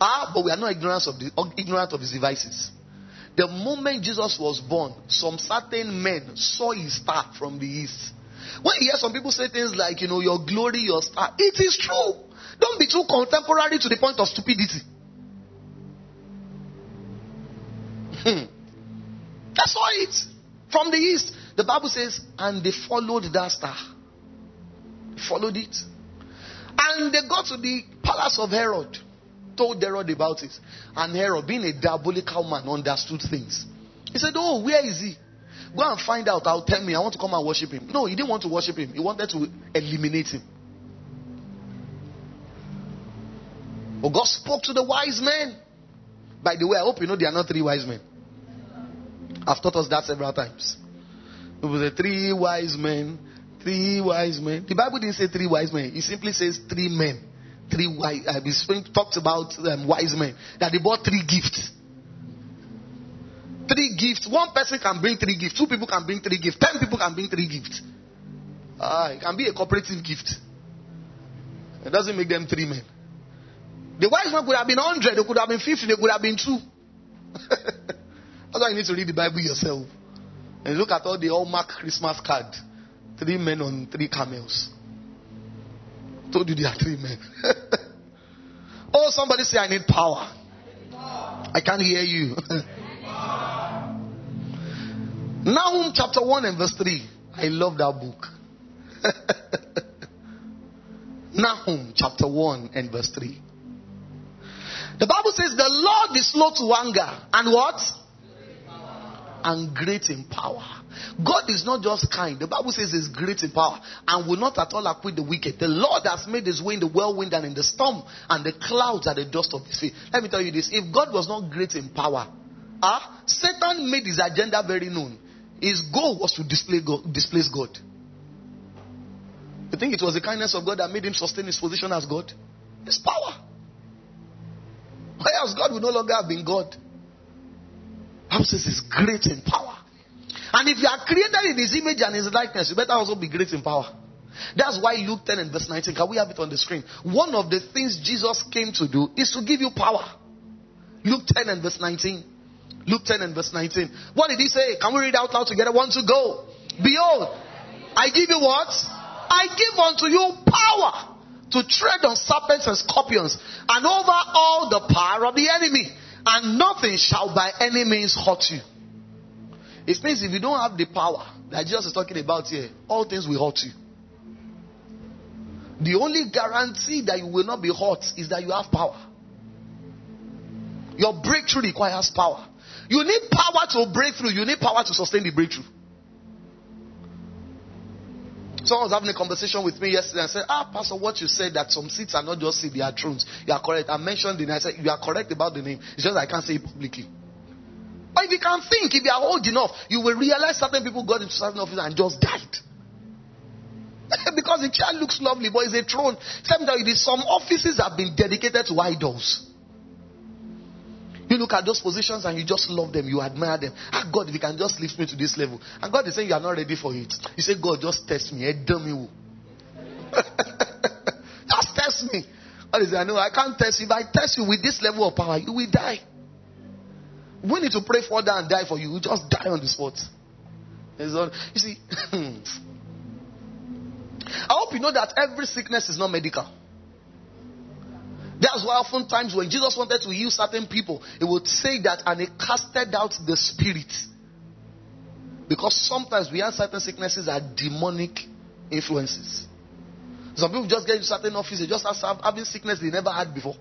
ah, but we are not ignorant of, the, ignorant of his devices. The moment Jesus was born, some certain men saw his star from the east. When you hear some people say things like, you know, your glory, your star, it is true. Don't be too contemporary to the point of stupidity. Hmm. That's all it. From the east. The Bible says, and they followed that star. They followed it. And they got to the palace of Herod. Told Herod about it. And Herod, being a diabolical man, understood things. He said, oh, where is he? Go and find out. I'll tell me. I want to come and worship him. No, he didn't want to worship him. He wanted to eliminate him. But God spoke to the wise men. By the way, I hope you know they are not three wise men. I've taught us that several times. It was the three wise men. Three wise men. The Bible didn't say three wise men. It simply says three men. Three wise. Uh, it talks about um, wise men. That they bought three gifts. Three gifts. One person can bring three gifts. Two people can bring three gifts. Ten people can bring three gifts. Uh, it can be a cooperative gift. It doesn't make them three men. The wise man could have been hundred. They could have been fifty. They could have been two. That's why you need to read the Bible yourself. And look at all the Hallmark Christmas card. Three men on three camels. I told you they are three men. Oh, somebody say, I need power. I need power. I can't hear you. Nahum chapter one and verse three. I love that book. Nahum chapter one and verse three. The Bible says the Lord is slow to anger. And what? And great in power. God is not just kind. The Bible says he's great in power. And will not at all acquit the wicked. The Lord has made his way in the whirlwind and in the storm. And the clouds are the dust of his feet. Let me tell you this. If God was not great in power. Ah, Satan made his agenda very known. His goal was to display God, displace God. You think it was the kindness of God that made him sustain his position as God? His power. Or else God would no longer have been God. The Bible says he's great in power. And if you are created in his image and his likeness, you better also be great in power. That's why Luke ten and verse nineteen, can we have it on the screen? One of the things Jesus came to do is to give you power. Luke ten and verse nineteen. Luke ten and verse nineteen. What did he say? Can we read out loud together? One to go. Behold, I give you what? I give unto you power to tread on serpents and scorpions and over all the power of the enemy. And nothing shall by any means hurt you. It means if you don't have the power that Jesus is talking about here, all things will hurt you. The only guarantee that you will not be hurt is that you have power. Your breakthrough requires power. You need power to break through. You need power to sustain the breakthrough. Someone was having a conversation with me yesterday and said, ah, Pastor, what you said that some seats are not just seats, they are thrones. You are correct. I mentioned it. I said, you are correct about the name. It's just I can't say it publicly. But if you can think, if you are old enough, you will realize certain people got into certain office and just died. Because the chair looks lovely, but it's a throne. Sometimes some offices have been dedicated to idols. You look at those positions and you just love them. You admire them. Ah, God, if you can just lift me to this level. And God is saying you are not ready for it. You say, God, just test me. Just test me. God is saying, no, I can't test you. If I test you with this level of power, you will die. We need to pray for that and die for you. You just die on the spot. You see, I hope you know that every sickness is not medical. That's why oftentimes when Jesus wanted to heal certain people, he would say that and he casted out the spirit. Because sometimes we have certain sicknesses are demonic influences. Some people just get into certain offices, they just have having sickness they never had before.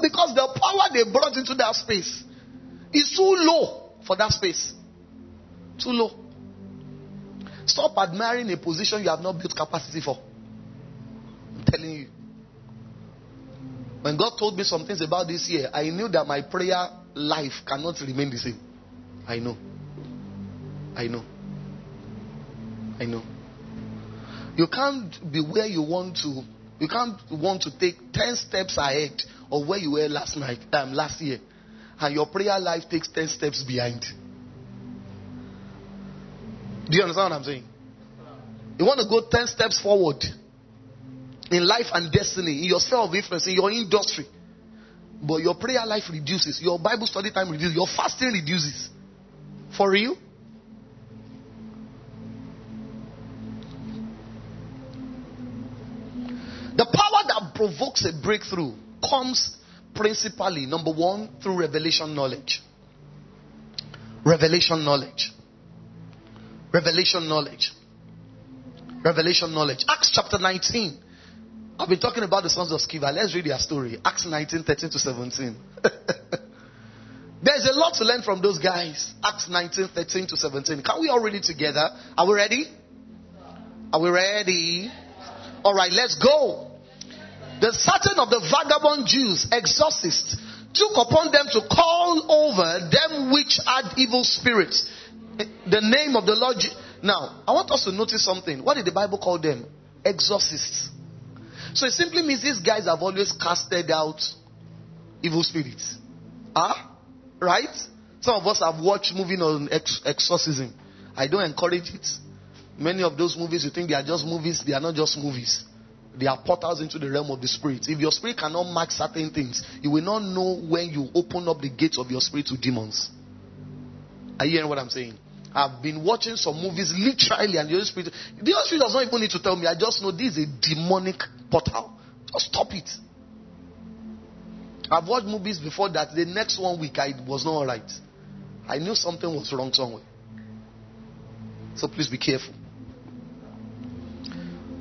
Because the power they brought into that space is too low for that space. Too low. Stop admiring a position you have not built capacity for. Telling you, when God told me some things about this year, I knew that my prayer life cannot remain the same. I know, I know, I know. You can't be where you want to. You can't want to take ten steps ahead of where you were last night, um, last year, and your prayer life takes ten steps behind. Do you understand what I'm saying? You want to go ten steps forward. In life and destiny, in your sphere of influence, in your industry. But your prayer life reduces. Your Bible study time reduces. Your fasting reduces. For real? The power that provokes a breakthrough comes principally, number one, through revelation knowledge. Revelation knowledge. Revelation knowledge. Revelation knowledge. Acts chapter nineteen. I've been talking about the sons of Sceva. Let's read their story. Acts nineteen, thirteen to seventeen. There's a lot to learn from those guys. Acts nineteen, thirteen to seventeen. Can we all read it together? Are we ready? Are we ready? All right, let's go. The certain of the vagabond Jews, exorcists, took upon them to call over them which had evil spirits. The name of the Lord. Je- now, I want us to notice something. What did the Bible call them? Exorcists. So it simply means these guys have always casted out evil spirits. Huh? Right? Some of us have watched movies on ex- exorcism. I don't encourage it. Many of those movies, you think they are just movies. They are not just movies. They are portals into the realm of the spirit. If your spirit cannot mark certain things, you will not know when you open up the gates of your spirit to demons. Are you hearing what I'm saying? I've been watching some movies literally, and the Holy Spirit, the Holy Spirit does not even need to tell me. I just know this is a demonic portal. Just stop it. I've watched movies before that. The next one week, I was not all right. I knew something was wrong somewhere. So please be careful.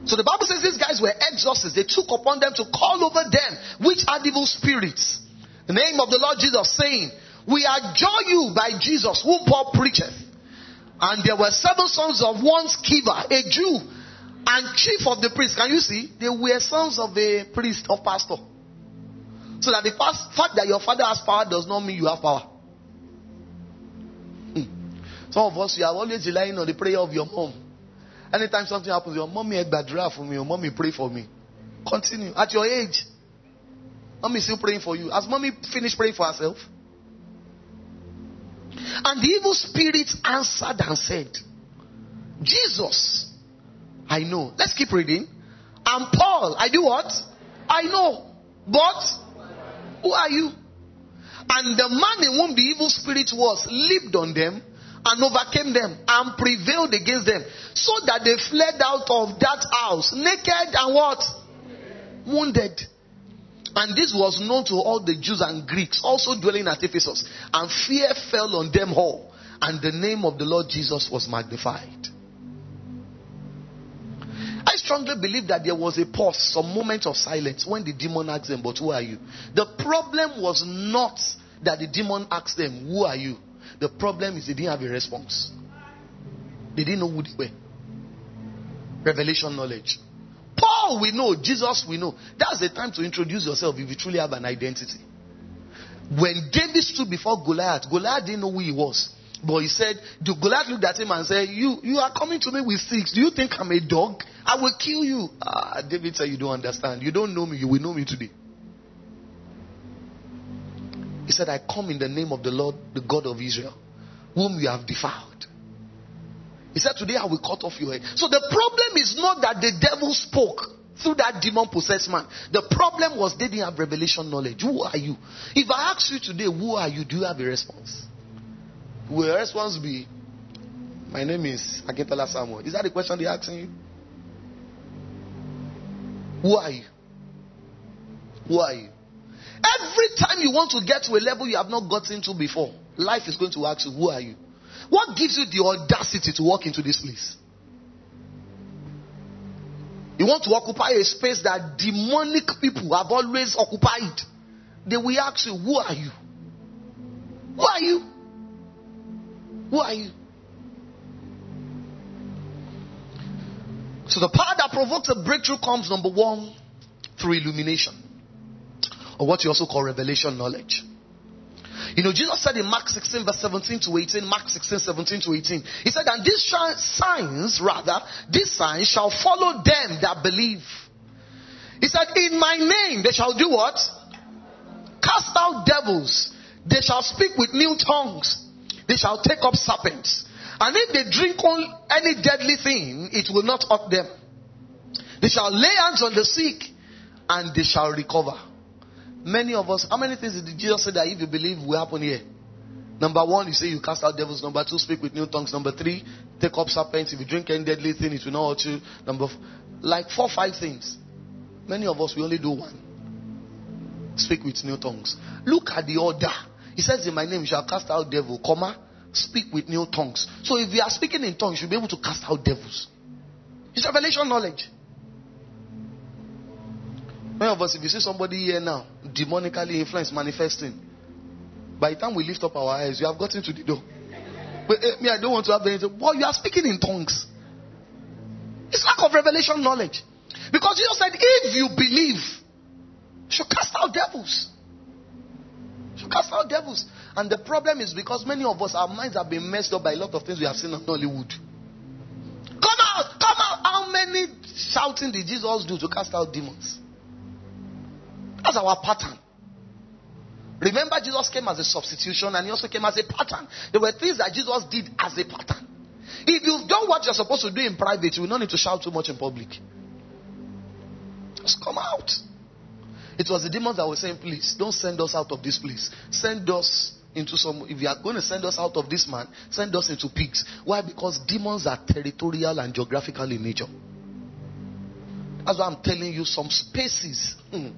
So the Bible says these guys were exorcists. They took upon them to call over them which are evil spirits. The name of the Lord Jesus, saying, we adjure you by Jesus, whom Paul preacheth. And there were seven sons of one Sceva, a Jew, and chief of the priests. Can you see? They were sons of a priest, of pastor. So that the fact that your father has power does not mean you have power. Hmm. Some of us, we are always relying on the prayer of your mom. Anytime something happens, your mommy had bad draft for me, your mommy pray for me. Continue. At your age, mommy is still praying for you. Has mommy finished praying for herself? And the evil spirit answered and said, Jesus, I know. Let's keep reading. And Paul, I do what? I know. But, who are you? And the man in whom the evil spirit was leaped on them, and overcame them, and prevailed against them, so that they fled out of that house, naked and what? Wounded. And this was known to all the Jews and Greeks, also dwelling at Ephesus. And fear fell on them all. And the name of the Lord Jesus was magnified. I strongly believe that there was a pause, some moment of silence, when the demon asked them, but who are you? The problem was not that the demon asked them, who are you? The problem is they didn't have a response. They didn't know who they were. Revelation knowledge. Paul we know. Jesus we know. That's the time to introduce yourself if you truly have an identity. When David stood before Goliath, Goliath didn't know who he was. But he said, the Goliath looked at him and said, you, you are coming to me with sticks. Do you think I'm a dog? I will kill you. Ah, David said, you don't understand. You don't know me. You will know me today. He said, I come in the name of the Lord, the God of Israel, whom you have defiled. He said, today I will cut off your head. So the problem is not that the devil spoke through that demon-possessed man. The problem was they didn't have revelation knowledge. Who are you? If I ask you today, who are you? Do you have a response? Will your response be, my name is Aketola Samuel? Is that the question they're asking you? Who are you? Who are you? Every time you want to get to a level you have not gotten to before, life is going to ask you, who are you? What gives you the audacity to walk into this place? You want to occupy a space that demonic people have always occupied. They will ask you, who are you? Who are you? Who are you? So the power that provokes a breakthrough comes, number one, through illumination. Or what you also call revelation knowledge. You know, Jesus said in Mark sixteen, verse seventeen to eighteen, Mark sixteen, seventeen to eighteen, he said, and these signs, rather, these signs shall follow them that believe. He said, in my name they shall do what? Cast out devils. They shall speak with new tongues. They shall take up serpents. And if they drink any deadly thing, it will not hurt them. They shall lay hands on the sick, and they shall recover. Many of us, how many things did Jesus say that if you believe will happen here? Number one, you say you cast out devils. Number two, speak with new tongues. Number three, take up serpents. If you drink any deadly thing, it will not hurt you. Number f- like four, five things. Many of us, we only do one. Speak with new tongues. Look at the order. He says, in my name you shall cast out devil, comma, speak with new tongues. So if you are speaking in tongues, you should be able to cast out devils. It's revelation knowledge. Many of us, if you see somebody here now, demonically influenced, manifesting, By the time we lift up our eyes, you have gotten to the door. But uh, me, I don't want to have the. Boy, you are speaking in tongues. It's lack of revelation knowledge. Because Jesus said, if you believe, you should cast out devils. You should cast out devils. And the problem is because many of us, our minds have been messed up by a lot of things we have seen on Hollywood. Come out! Come out! How many shouting did Jesus do to cast out demons? That's our pattern. Remember, Jesus came as a substitution and he also came as a pattern. There were things that Jesus did as a pattern. If you've done what you're supposed to do in private, you will not need to shout too much in public. Just come out. It was the demons that were saying, please, don't send us out of this place. Send us into some... If you are going to send us out of this man, send us into pigs. Why? Because demons are territorial and geographical in nature. That's why I'm telling you some spaces... Hmm,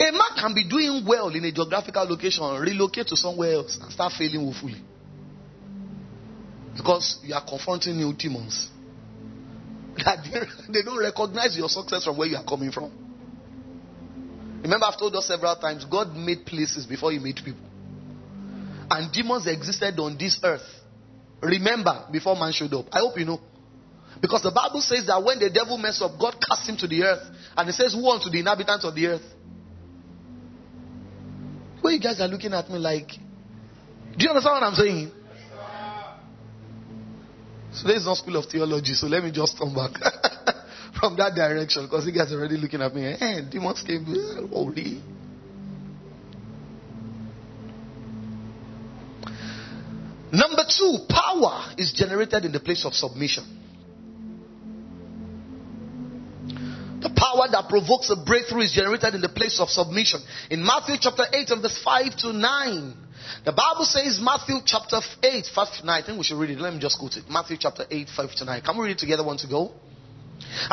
a man can be doing well in a geographical location, relocate to somewhere else, and start failing woefully. Because you are confronting new demons. That they, they don't recognize your success from where you are coming from. Remember, I've told us several times, God made places before he made people. And demons existed on this earth. Remember, before man showed up. I hope you know. Because the Bible says that when the devil messed up, God cast him to the earth. And it says, woe unto the inhabitants of the earth. Well, you guys are looking at me like, do you understand what I'm saying? So there is no school of theology, so let me just come back from that direction, because you guys are already looking at me. Hey, demons came. Holy. Number two, power is generated in the place of submission. The power that provokes a breakthrough is generated in the place of submission. In Matthew chapter eight and verse five to nine, the Bible says, Matthew chapter eight, five to nine. I think we should read it. Let me just quote it. Matthew chapter eight, five to nine. Can we read it together once ago?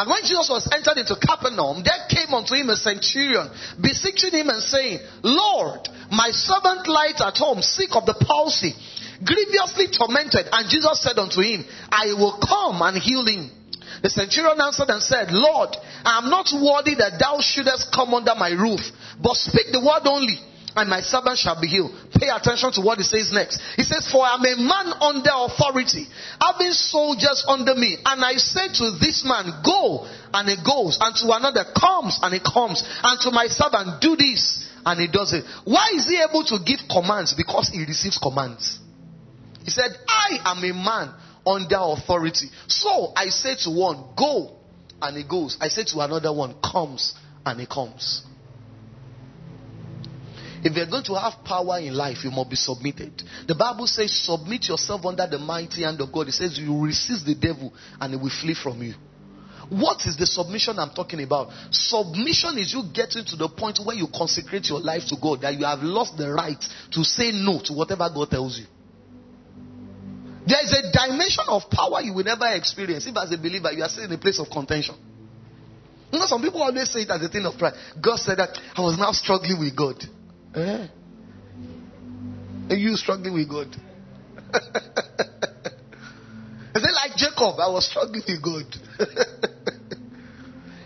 And when Jesus was entered into Capernaum, there came unto him a centurion, beseeching him and saying, Lord, my servant lieth at home, sick of the palsy, grievously tormented. And Jesus said unto him, I will come and heal him. The centurion answered and said, Lord, I am not worthy that thou shouldest come under my roof, but speak the word only, and my servant shall be healed. Pay attention to what he says next. He says, for I am a man under authority, having soldiers under me, and I say to this man, go, and he goes, and to another, comes, and he comes, and to my servant, do this, and he does it. Why is he able to give commands? Because he receives commands. He said, I am a man under authority. So I say to one, go, and he goes. I say to another one, comes, and he comes. If you're going to have power in life, you must be submitted. The Bible says, submit yourself under the mighty hand of God. It says, you resist the devil, and he will flee from you. What is the submission I'm talking about? Submission is you getting to the point where you consecrate your life to God, that you have lost the right to say no to whatever God tells you. There is a dimension of power you will never experience if, as a believer, you are still in a place of contention. You know, some people always say it as a thing of pride. God said that I was now struggling with God. Eh? Are you struggling with God? Is it like Jacob? I was struggling with God.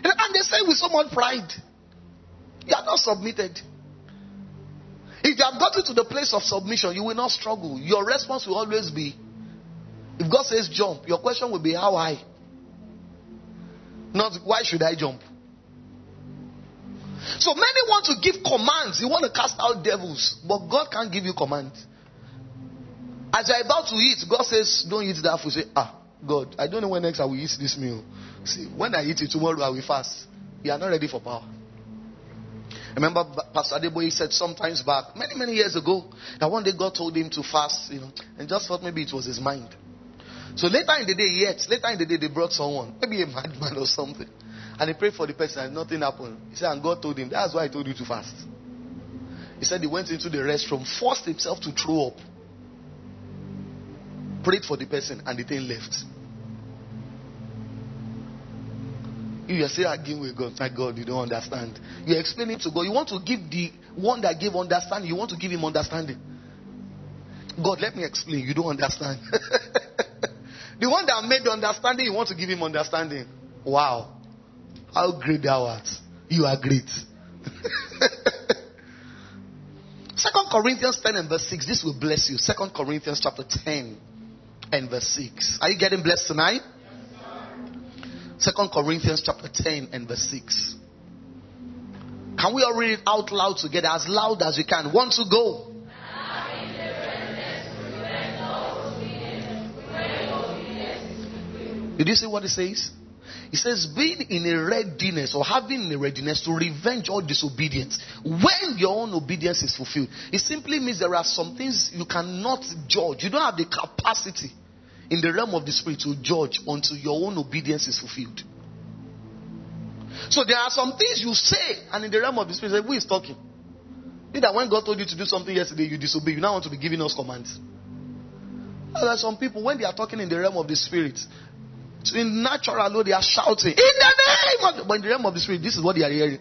And they say with so much pride, you are not submitted. If you have gotten to the place of submission, you will not struggle. Your response will always be, if God says jump, your question will be how high? Not why should I jump? So many want to give commands. You want to cast out devils, but God can't give you commands. As you're about to eat, God says, don't eat that food. You say, ah, God, I don't know when next I will eat this meal. See, when I eat it tomorrow, I will fast. You are not ready for power. Remember, Pastor Adeboye said sometimes back, many, many years ago, that one day God told him to fast, you know, and just thought maybe it was his mind. So later in the day, yet, later in the day, they brought someone, maybe a madman or something, and he prayed for the person and nothing happened. He said, and God told him, that's why I told you to fast. He said he went into the restroom, forced himself to throw up, prayed for the person, and the thing left. You are still arguing with God. My God, you don't understand. You are explaining to God. You want to give the one that gave understanding. You want to give him understanding. God, let me explain. You don't understand. The one that made the understanding, you want to give him understanding. Wow. How great thou art. You are great. Second Corinthians ten and verse six. This will bless you. Second Corinthians chapter ten and verse six. Are you getting blessed tonight? Yes, sir. Second Corinthians chapter ten and verse six. Can we all read it out loud together, as loud as we can? One to go. Did you see what it says? It says, being in a readiness, or having a readiness to revenge all disobedience when your own obedience is fulfilled. It simply means there are some things you cannot judge. You don't have the capacity in the realm of the spirit to judge until your own obedience is fulfilled. So there are some things you say, and in the realm of the spirit, who is talking? Mean that when God told you to do something yesterday, you disobey. You now want to be giving us commands. There are some people, when they are talking in the realm of the spirit, so in natural law, they are shouting in the name of the, but in the realm of the spirit, this is what they are hearing.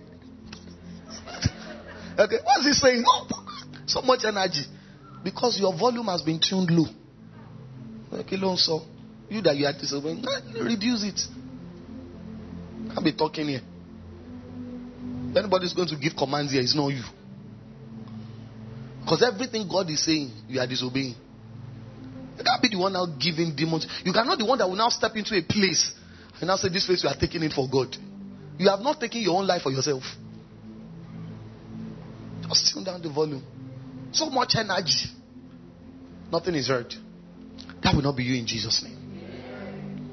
Okay, what's he saying? Oh, so much energy. Because your volume has been tuned low. Okay, long so you that you are disobeying, reduce it. Can't be talking here. If anybody's going to give commands here, it's not you. Because everything God is saying, you are disobeying. You can't be the one now giving demons. You cannot be the one that will now step into a place and now say, this place you are taking it for God. You have not taken your own life for yourself. Just tune down the volume. So much energy. Nothing is heard. That will not be you in Jesus' name.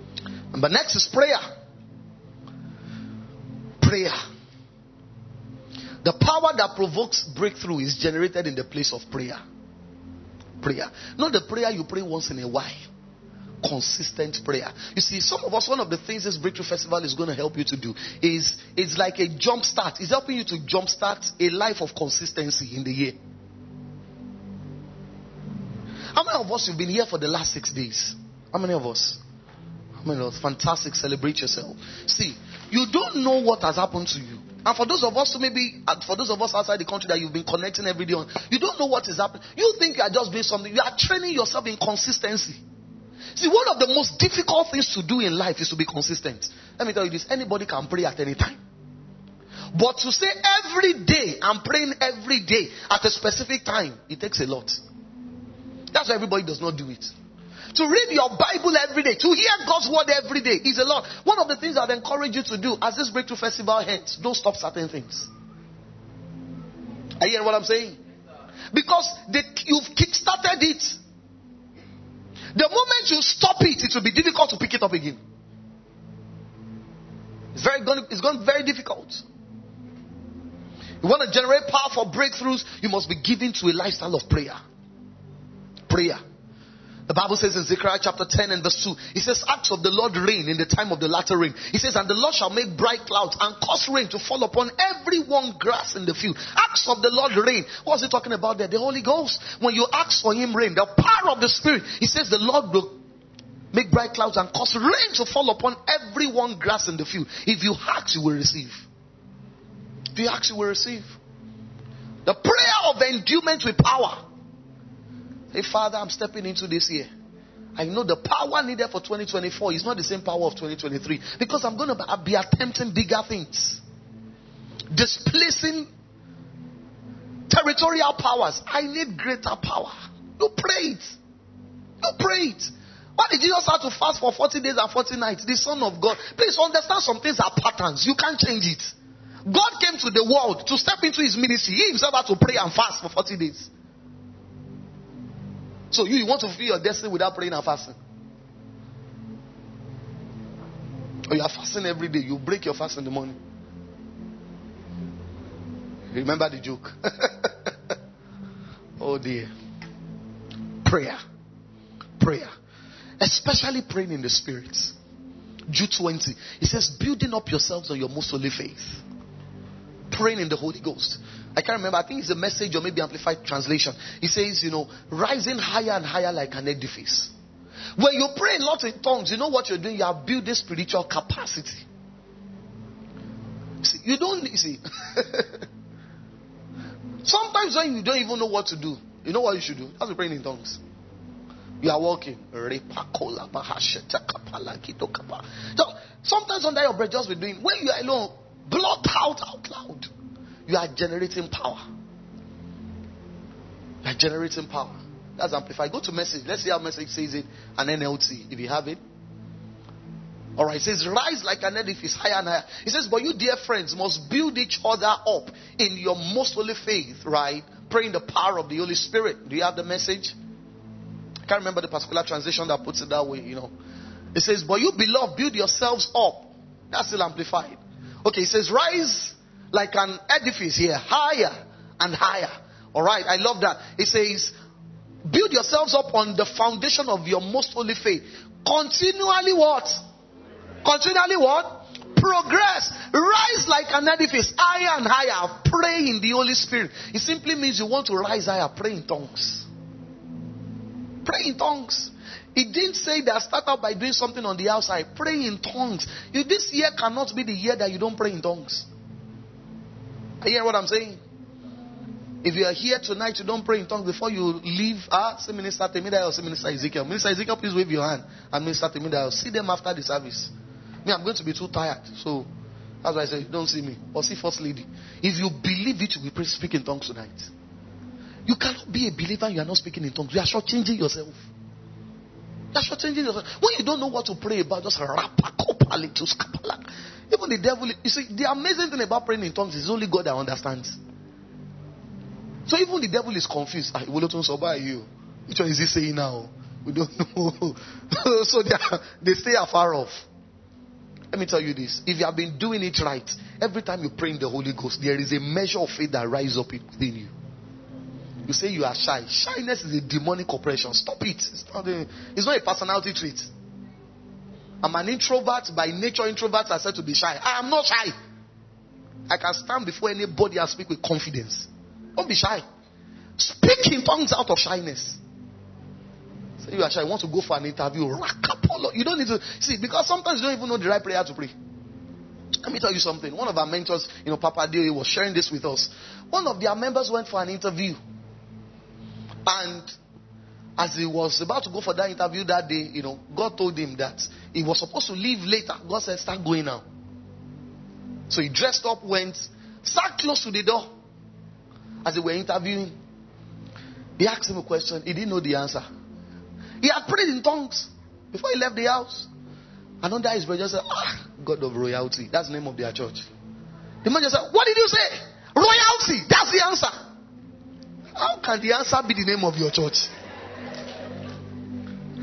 Number next is prayer. Prayer. The power that provokes breakthrough is generated in the place of prayer. Prayer. Not the prayer you pray once in a while. Consistent prayer. You see, some of us, one of the things this Breakthrough Festival is going to help you to do is it's like a jump start. It's helping you to jump start a life of consistency in the year. How many of us have been here for the last six days? How many of us? How many of us? Fantastic. Celebrate yourself. See, you don't know what has happened to you. And for those of us, maybe for those of us outside the country that you've been connecting every day on, you don't know what is happening. You think you are just doing something. You are training yourself in consistency. See, one of the most difficult things to do in life is to be consistent. Let me tell you this. Anybody can pray at any time. But to say every day, I'm praying every day at a specific time, it takes a lot. That's why everybody does not do it. To read your Bible every day, to hear God's word every day is a lot. One of the things I'd encourage you to do as this Breakthrough Festival ends, don't stop certain things. Are you hearing what I'm saying? Because they, you've kickstarted it. The moment you stop it, it will be difficult to pick it up again. It's very gone, it's gone very difficult. You want to generate powerful breakthroughs, you must be given to a lifestyle of prayer. Prayer. The Bible says in Zechariah chapter ten and verse two, it says, acts of the Lord rain in the time of the latter rain. It says, and the Lord shall make bright clouds and cause rain to fall upon every one grass in the field. Acts of the Lord rain. What's he talking about there? The Holy Ghost. When you ask for him rain, the power of the Spirit, he says the Lord will make bright clouds and cause rain to fall upon every one grass in the field. If you ask, you will receive. If you ask, you will receive. The prayer of endowment with power. Hey, Father, I'm stepping into this year. I know the power needed for twenty twenty-four is not the same power of twenty twenty-three. Because I'm going to be attempting bigger things. Displacing territorial powers. I need greater power. You pray it. You pray it. Why did Jesus have to fast for forty days and forty nights? The Son of God. Please understand, some things are patterns. You can't change it. God came to the world to step into his ministry. He himself had to pray and fast for forty days. So you, you want to fulfill your destiny without praying and fasting? Or you are fasting every day. You break your fast in the morning. Remember the joke. Oh dear. Prayer. Prayer. Especially praying in the spirit. Jude twenty. It says, building up yourselves on your most holy faith. Praying in the Holy Ghost. I can't remember. I think it's a message or maybe amplified translation. It says, you know, rising higher and higher like an edifice. When you pray a lot in tongues, you know what you're doing? You are building spiritual capacity. See, you don't you see. Sometimes when you don't even know what to do, you know what you should do? That's praying in tongues. You are walking. Sometimes under your breath, just be doing. When you are alone, blot out out loud. You are generating power. You are generating power. That's amplified. Go to message. Let's see how message says it. An N L T, if you have it. All right, it says, rise like an edifice, higher and higher. It says, but you, dear friends, must build each other up in your most holy faith, right? Praying the power of the Holy Spirit. Do you have the message? I can't remember the particular translation that puts it that way, you know. It says, but you, beloved, build yourselves up. That's still amplified. Okay, it says, rise like an edifice here, higher and higher. All right, I love that. It says, build yourselves up on the foundation of your most holy faith. Continually what? Continually what? Progress. Rise like an edifice. Higher and higher. Pray in the Holy Spirit. It simply means you want to rise higher. Pray in tongues. Pray in tongues. It didn't say that start out by doing something on the outside. Pray in tongues. If this year cannot be the year that you don't pray in tongues. Are you hearing what I'm saying? If you are here tonight, you don't pray in tongues before you leave. Ah, say Minister Temida or say Minister Ezekiel. Minister Ezekiel, please wave your hand. And Minister Temida, see them after the service. Me, I'm going to be too tired. So, that's why I said, don't see me. Or see First Lady. If you believe it, you will speak in tongues tonight. You cannot be a believer and you are not speaking in tongues. You are shortchanging yourself. You are shortchanging yourself. When you don't know what to pray about, just rapakopalitus kapalak. Even the devil, you see, the amazing thing about praying in tongues is only God that understands. So even the devil is confused. I will not so by you. Which one is he saying now? We don't know. So they, are, they stay afar off. Let me tell you this. If you have been doing it right, every time you pray in the Holy Ghost, there is a measure of faith that rises up within you. You say you are shy. Shyness is a demonic oppression. Stop it. It's not a, it's not a personality trait. I'm an introvert. By nature, introverts are said to be shy. I am not shy. I can stand before anybody and speak with confidence. Don't be shy. Speak in tongues out of shyness. So you are shy. You want to go for an interview. You don't need to see, because sometimes you don't even know the right prayer to pray. Let me tell you something. One of our mentors, you know, Papa Dio, he was sharing this with us. One of their members went for an interview, and as he was about to go for that interview that day, you know, God told him that he was supposed to leave later. God said, "Start going now." So he dressed up, went, sat close to the door. As they were interviewing, they asked him a question. He didn't know the answer. He had prayed in tongues before he left the house. Another his brother said, "Ah, God of royalty." That's the name of their church. The man just said, "What did you say? Royalty. That's the answer." How can the answer be the name of your church?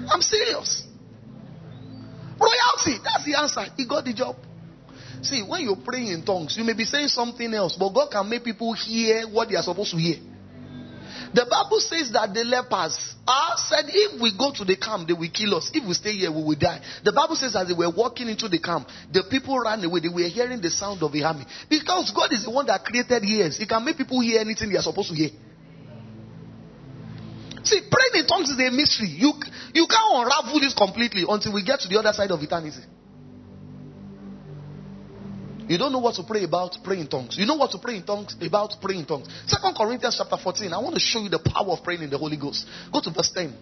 I'm serious. Royalty. That's the answer. He got the job. See, when you're praying in tongues, you may be saying something else, but God can make people hear what they are supposed to hear. The Bible says that the lepers are said, if we go to the camp, they will kill us. If we stay here, we will die. The Bible says as they were walking into the camp, the people ran away. They were hearing the sound of the army. Because God is the one that created ears. He can make people hear anything they are supposed to hear. See, praying in tongues is a mystery. You, you can't unravel this completely until we get to the other side of eternity. You don't know what to pray about, pray in tongues. You know what to pray in tongues, about pray in tongues. Second Corinthians chapter fourteen. I want to show you the power of praying in the Holy Ghost. Go to verse ten.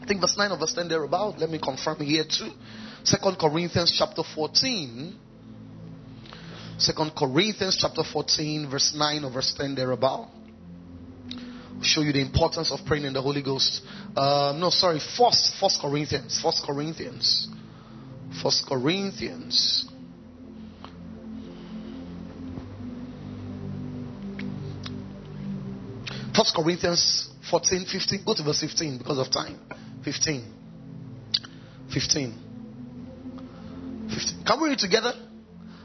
I think verse nine or verse ten thereabout. Let me confirm here too. Second Corinthians chapter fourteen. Second Corinthians chapter fourteen, verse nine or verse ten thereabout. I'll show you the importance of praying in the Holy Ghost. Uh, no, sorry, first, first Corinthians. First Corinthians. First Corinthians. First Corinthians fourteen, fifteen. Go to verse fifteen because of time. fifteen. fifteen. fifteen. Can we read together?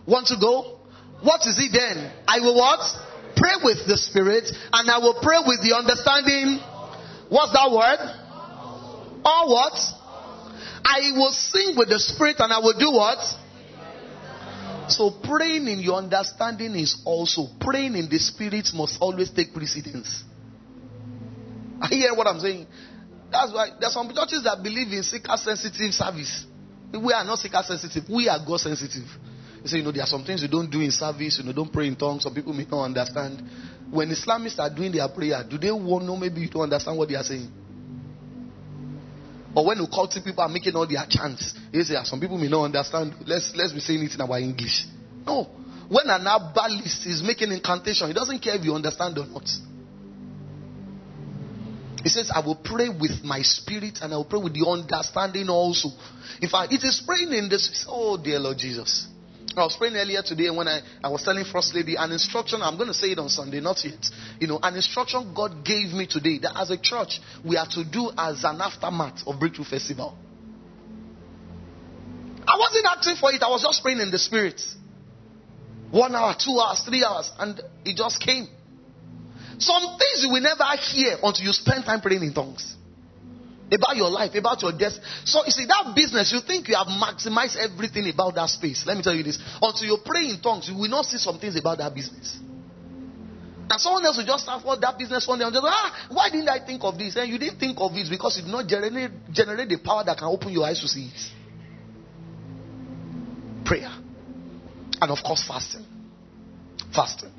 Want to go? What is it then? I will what? Pray with the Spirit, and I will pray with the understanding. What's that word? Or what? I will sing with the Spirit, and I will do what? So praying in your understanding is also praying in the Spirit must always take precedence. I hear what I'm saying. That's why there are some churches that believe in seeker-sensitive service. We are not seeker-sensitive. We are God-sensitive. You say, you know, there are some things you don't do in service. You know, don't pray in tongues. Some people may not understand. When Islamists are doing their prayer, do they want to know maybe you don't understand what they are saying? Or when occultic people are making all their chants, they say, some people may not understand. Let's let's be saying it in our English. No. When an herbalist is making incantation, he doesn't care if you understand or not. He says, I will pray with my spirit and I will pray with the understanding also. In fact, it is praying in this. Oh, dear Lord Jesus. I was praying earlier today when I, I was telling First Lady an instruction. I'm going to say it on Sunday, not yet. You know, an instruction God gave me today that as a church, we are to do as an aftermath of Breakthrough Festival. I wasn't acting for it. I was just praying in the spirit. One hour, two hours, three hours. And it just came. Some things you will never hear until you spend time praying in tongues. About your life, about your death. So you see, that business, you think you have maximized everything about that space. Let me tell you this. Until you pray in tongues, you will not see some things about that business. And someone else will just start for that business one day and just, ah, why didn't I think of this? And you didn't think of it because it did not generate, generate the power that can open your eyes to see it. Prayer. And of course, fasting. Fasting.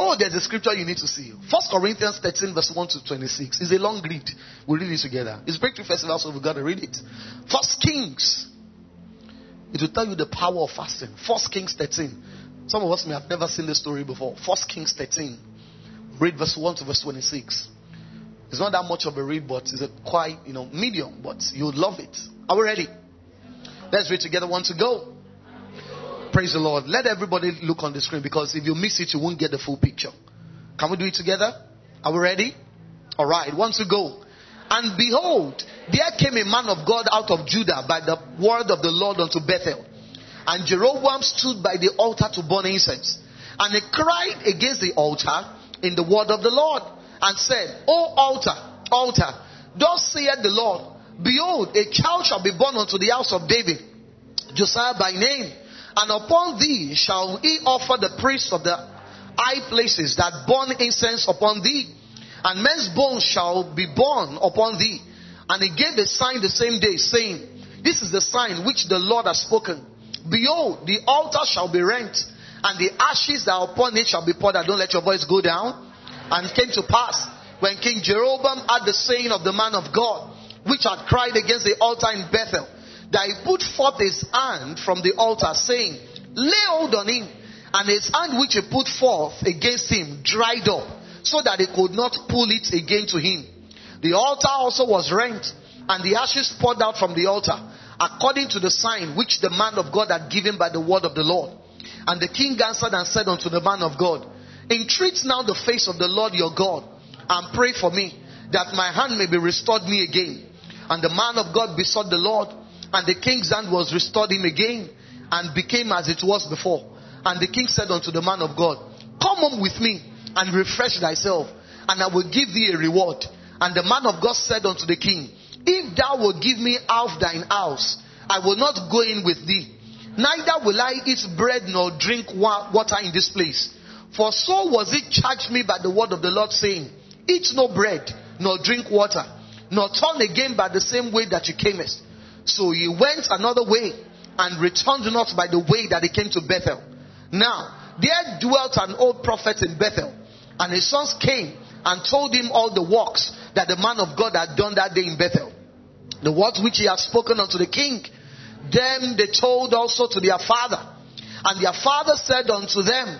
Oh, there's a scripture you need to see. First Corinthians thirteen, verse one to twenty-six. It's a long read. We'll read it together. It's Breakthrough Festival, so we've got to read it. First Kings. It will tell you the power of fasting. First Kings thirteen. Some of us may have never seen this story before. First Kings thirteen. Read verse one to verse twenty-six. It's not that much of a read, but it's a quite, you know, medium. But you'll love it. Are we ready? Let's read together. One to go. Praise the Lord. Let everybody look on the screen, because if you miss it, you won't get the full picture. Can we do it together? Are we ready? All right. One to go. And behold, there came a man of God out of Judah by the word of the Lord unto Bethel. And Jeroboam stood by the altar to burn incense. And he cried against the altar in the word of the Lord and said, O altar, altar, thus saith the Lord, behold, a child shall be born unto the house of David, Josiah by name. And upon thee shall he offer the priests of the high places that burn incense upon thee. And men's bones shall be born upon thee. And he gave a sign the same day, saying, This is the sign which the Lord has spoken. Behold, the altar shall be rent, and the ashes that are upon it shall be poured out. Don't let your voice go down. And it came to pass, when King Jeroboam had the saying of the man of God, which had cried against the altar in Bethel, that he put forth his hand from the altar, saying, Lay hold on him. And his hand which he put forth against him dried up, so that he could not pull it again to him. The altar also was rent, and the ashes poured out from the altar, according to the sign which the man of God had given by the word of the Lord. And the king answered and said unto the man of God, Entreat now the face of the Lord your God, and pray for me, that my hand may be restored me again. And the man of God besought the Lord, and the king's hand was restored him again, and became as it was before. And the king said unto the man of God, Come home with me, and refresh thyself, and I will give thee a reward. And the man of God said unto the king, If thou wilt give me half thine house, I will not go in with thee. Neither will I eat bread nor drink water in this place. For so was it charged me by the word of the Lord, saying, Eat no bread, nor drink water, nor turn again by the same way that you camest. So he went another way, and returned not by the way that he came to Bethel. Now, there dwelt an old prophet in Bethel, and his sons came and told him all the works that the man of God had done that day in Bethel, the words which he had spoken unto the king. Them they told also to their father, and their father said unto them,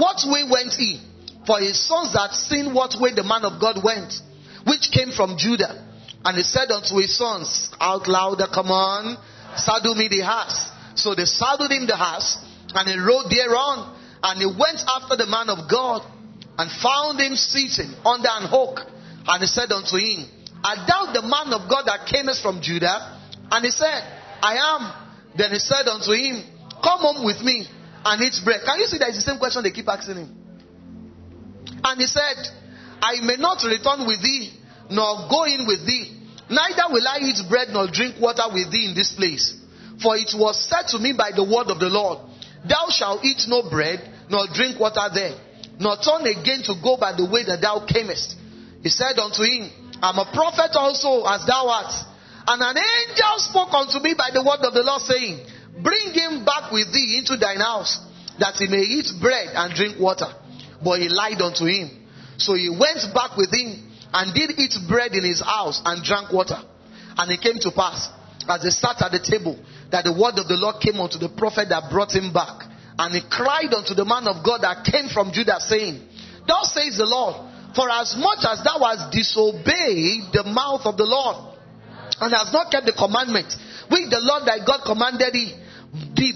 What way went he? For his sons had seen what way the man of God went, which came from Judah. And he said unto his sons, Out louder, come on, saddle me the ass. So they saddled him the ass, and he rode thereon. And he went after the man of God, and found him sitting under an oak. And he said unto him, Art thou the man of God that camest from Judah? And he said, I am. Then he said unto him, Come home with me, and eat bread. Can you see that it's the same question they keep asking him? And he said, I may not return with thee, nor go in with thee. Neither will I eat bread nor drink water with thee in this place. For it was said to me by the word of the Lord, Thou shalt eat no bread nor drink water there, nor turn again to go by the way that thou camest. He said unto him, I am a prophet also as thou art. And an angel spoke unto me by the word of the Lord, saying, Bring him back with thee into thine house, that he may eat bread and drink water. But he lied unto him. So he went back with him, and did eat bread in his house, and drank water. And it came to pass, as they sat at the table, that the word of the Lord came unto the prophet that brought him back. And he cried unto the man of God that came from Judah, saying, Thus says the Lord, for as much as thou hast disobeyed the mouth of the Lord, and hast not kept the commandment, which the Lord thy God commanded thee,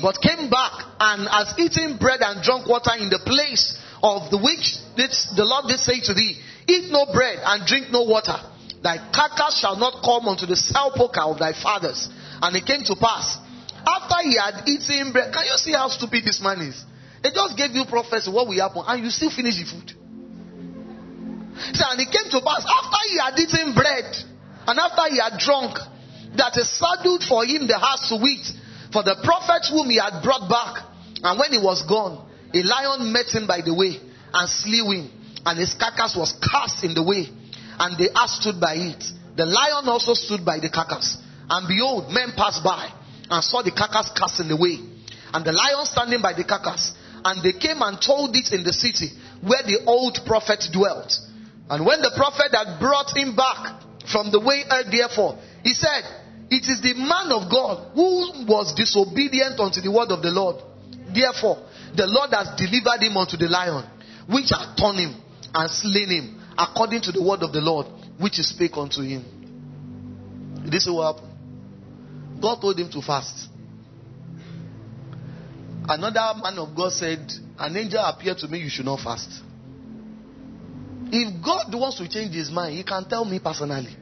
but came back, and has eaten bread and drunk water in the place of the which this, the Lord did say to thee, Eat no bread and drink no water. Thy carcass shall not come unto the sepulchre of thy fathers. And it came to pass, after he had eaten bread. Can you see how stupid this man is? They just gave you prophecy what will happen, and you still finish the food. So, and it came to pass, after he had eaten bread, and after he had drunk, that he saddled for him the ass to eat, for the prophet whom he had brought back. And when he was gone, a lion met him by the way, and slew him, and his carcass was cast in the way, and the ass stood by it. The lion also stood by the carcass. And behold, men passed by, and saw the carcass cast in the way, and the lion standing by the carcass. And they came and told it in the city, where the old prophet dwelt. And when the prophet had brought him back from the way heard therefore, he said, It is the man of God who was disobedient unto the word of the Lord. Therefore, the Lord has delivered him unto the lion, which hath torn him and slain him, according to the word of the Lord, which he spake unto him. This is what happened. God told him to fast. Another man of God said, An angel appeared to me, you should not fast. If God wants to change his mind, he can tell me personally.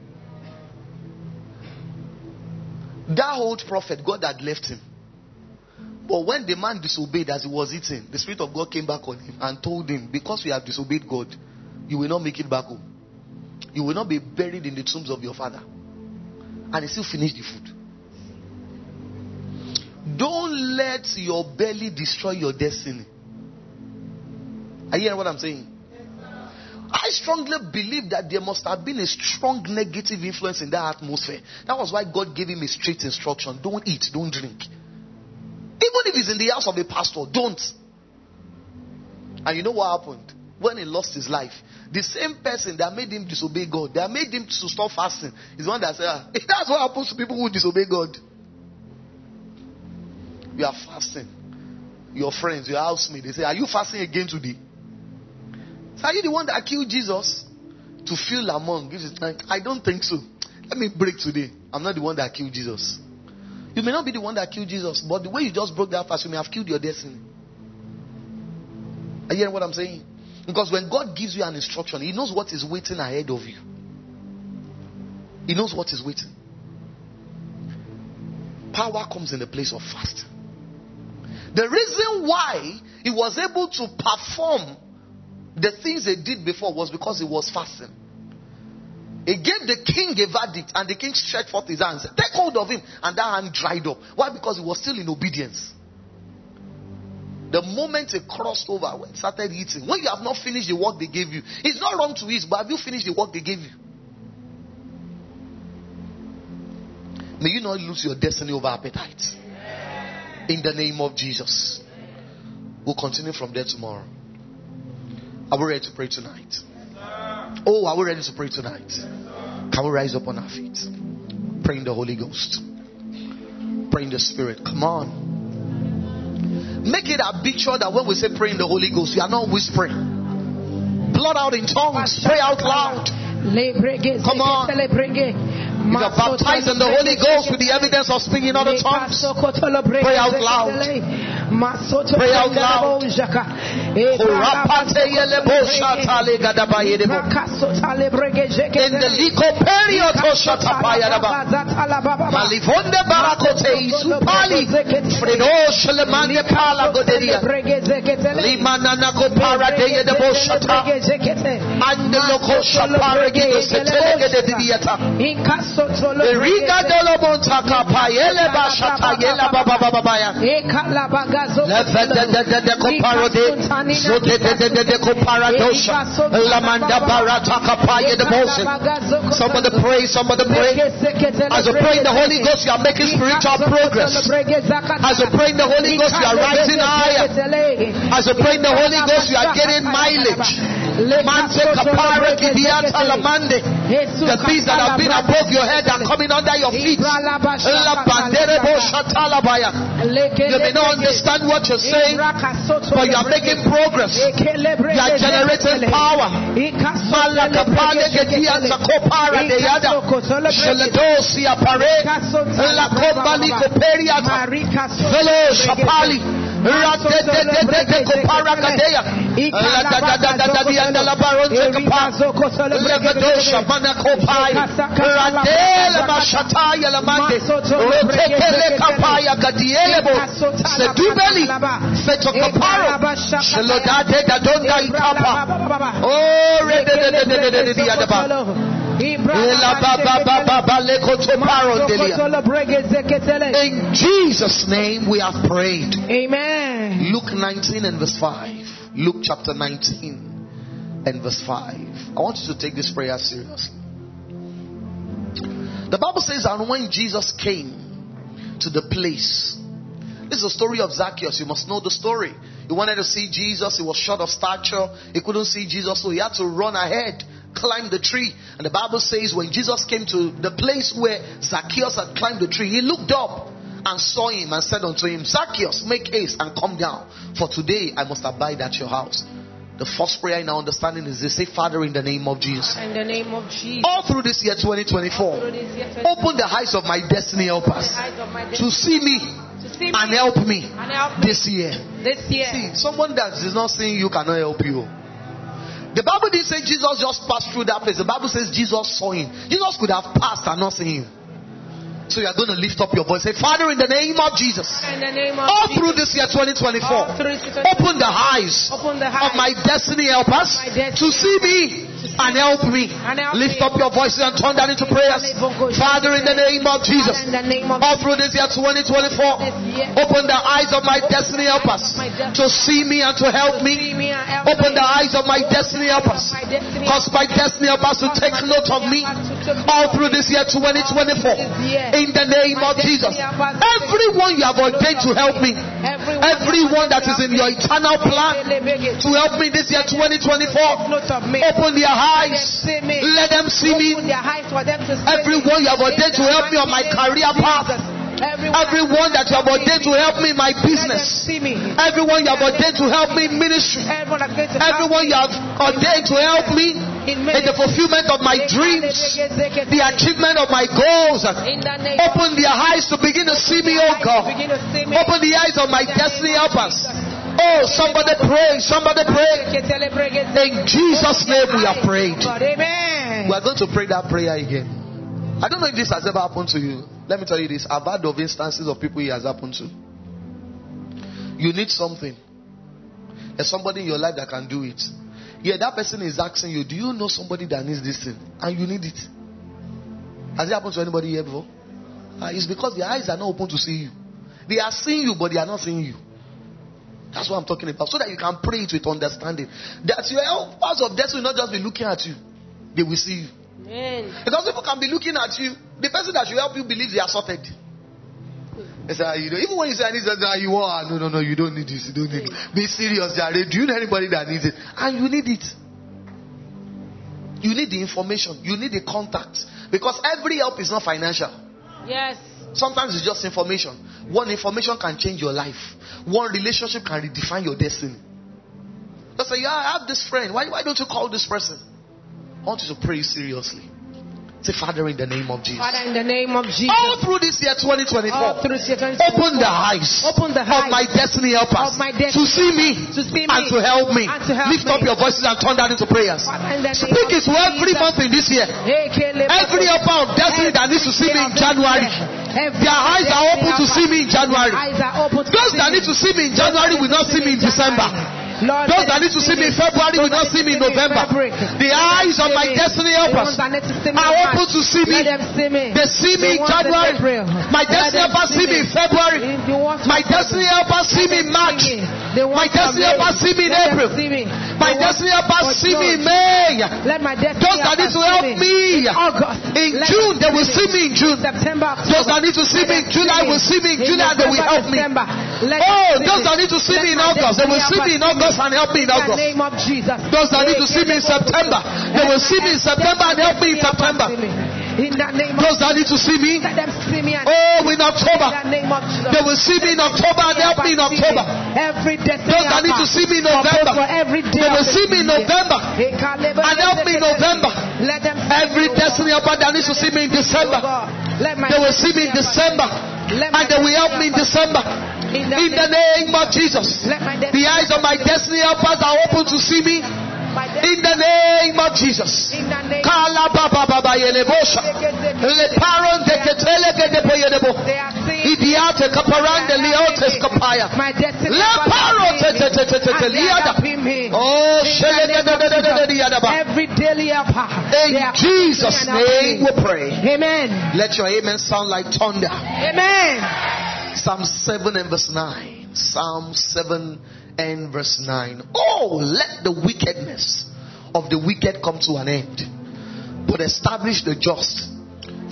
That old prophet, God had left him. But when the man disobeyed as he was eating, the Spirit of God came back on him and told him, Because you have disobeyed God, you will not make it back home. You will not be buried in the tombs of your father. And he still finished the food. Don't let your belly destroy your destiny. Are you hearing what I'm saying? Yes, I strongly believe that there must have been a strong negative influence in that atmosphere. That was why God gave him a straight instruction. Don't eat, don't drink. Even if it's in the house of a pastor, don't. And you know what happened? When he lost his life, the same person that made him disobey God, that made him to stop fasting, is the one that said, ah, that's what happens to people who disobey God. You are fasting. Your friends, your housemate, they say, Are you fasting again today? So are you the one that killed Jesus? To feel among. I don't think so. Let me break today. I'm not the one that killed Jesus. You may not be the one that killed Jesus, but the way you just broke that fast, you may have killed your destiny. Are you hearing what I'm saying? Because when God gives you an instruction, He knows what is waiting ahead of you. He knows what is waiting. Power comes in the place of fasting. The reason why he was able to perform the things he did before was because he was fasting. He gave the king a verdict, and the king stretched forth his hands, take hold of him, and that hand dried up. Why? Because he was still in obedience. The moment he crossed over, when he started eating, when you have not finished the work they gave you, it's not wrong to eat, but have you finished the work they gave you? May you not lose your destiny over appetite. In the name of Jesus. We'll continue from there tomorrow. Are we ready to pray tonight? Yes, oh, are we ready to pray tonight? Yes, can we rise up on our feet? Pray in the Holy Ghost. Pray in the Spirit. Come on. Make it a picture that when we say pray in the Holy Ghost, you are not whispering. Blot out in tongues. Pray out loud. Come on. You are baptized in the Holy Ghost with the evidence of speaking in other tongues. Pray out loud. Pray out loud. In the legal period, Malifonde Barakote Isupali, Fredo Shalemane Pala Goderia, Limanana Gopara de Boshata, and the Lokosha Paragate, the Telegate. The Riga Dolobontaka Payele Bashata Yela Baba Baba Baya. The Coparode, the Coparadosha, Lamanda Barataka Paye the Moses. Some of the praise, some of the praise. As you pray in the Holy Ghost, you are making spiritual progress. As you pray in the Holy Ghost, you are rising higher. As you pray in the Holy Ghost, you are getting mileage. The things that have been above your head are coming under your feet. You may not understand what you're saying, but you are making progress. You are generating power. In Jesus' name we have prayed. Amen. Luke nineteen and verse five. Luke chapter nineteen and verse five. I want you to take this prayer seriously. The Bible says, and when Jesus came to the place, this is the story of Zacchaeus. You must know the story. He wanted to see Jesus. He was short of stature. He couldn't see Jesus, so he had to run ahead, climb the tree. And the Bible says, when Jesus came to the place where Zacchaeus had climbed the tree, he looked up and saw him and said unto him, Zacchaeus, make haste and come down, for today I must abide at your house. The first prayer in our understanding is this: say, Father, in the name of Jesus. In the name of Jesus. All through this year twenty twenty-four, open the eyes of my destiny helpers to see me and help me this year. This year. See, someone that is not seeing you cannot help you. The Bible didn't say Jesus just passed through that place. The Bible says Jesus saw him. Jesus could have passed and not seen him. So you are going to lift up your voice. Say, Father, in the name of Jesus, in the name of all Jesus, through this year twenty twenty-four, open the eyes of my destiny helpers to see me and help me. And help lift me. Up your voices and turn that into prayers. Father, in the name of Jesus, all through this year twenty twenty-four, open the eyes of my destiny helpers to see me and to help me. Open the eyes of my destiny helpers, cause my destiny helpers to take note of me. All through this year twenty twenty-four, in the name of Jesus, everyone you have ordained to help me, everyone that is in your eternal plan to help me this year twenty twenty-four, open their eyes, let them see me. Everyone you have ordained to help me on my career path, Everyone, everyone that you have ordained to help me in my business, everyone you have ordained to help me in ministry, everyone you have ordained to help me in the fulfillment of my dreams, the achievement of my goals, open their eyes to begin to see me, oh God. Open the eyes of my destiny helpers. Oh, somebody pray, somebody pray. In Jesus' name we have prayed. We are going to pray that prayer again. I don't know if this has ever happened to you. Let me tell you this. I've heard of instances of people it has happened to. You need something. There's somebody in your life that can do it. Yeah, that person is asking you, do you know somebody that needs this thing? And you need it. Has it happened to anybody here before? Uh, it's because their eyes are not open to see you. They are seeing you, but they are not seeing you. That's what I'm talking about. So that you can pray it with understanding. That your powers of death will not just be looking at you. They will see you. Amen. Because people can be looking at you. The person that should help you believes they are sorted. They say, you know, even when you say I need something, you want, no, no, no, you don't need this, you don't need it. Be serious, Jared. Do you know anybody that needs it? And you need it. You need the information. You need the contacts, because every help is not financial. Yes. Sometimes it's just information. One information can change your life. One relationship can redefine your destiny. They say, yeah, I have this friend. Why, why don't you call this person? I want you to pray seriously. Say, Father, in the name of Jesus. Father, in the name of Jesus. All through this year twenty twenty-four, open the eyes of my destiny helpers to see me and to help me. Lift up your voices and turn that into prayers. Speak it to every month in this year. Every helper of destiny that needs to see me in January, their eyes are open to see me in January. Those that need to see me in January will not see me in December. Those that need to see me in February will not see me in November. The eyes of my destiny helpers are open to see me. They see me in January. My destiny helpers see me in February. My destiny helpers see me in March. My destiny helpers see me in April. My destiny helpers see me in May. Those that need to help me in June, they will see me in June. Those that need to see me in July will see me in July. They will help me. Let oh, those that need to see me in August, they will see me in August and help me in August. In the name of Jesus. Those that need to see me in September, they will see me in September and help me in September. In the name of those that need to see me, oh, in October, they will see me in October and help me in October. Those that need to see me in November, they will see me in November and help me in November. Every destiny helper that needs to see me in December, they will see me in December and they will help me in December. In the name of Jesus, the eyes of my destiny helpers are open to see me. In the name of Jesus. In Jesus' name we pray. Amen. Let your amen sound like thunder. Amen. Psalm seven and verse nine. Psalm seven and verse nine. Oh, let the wickedness of the wicked come to an end, but establish the just.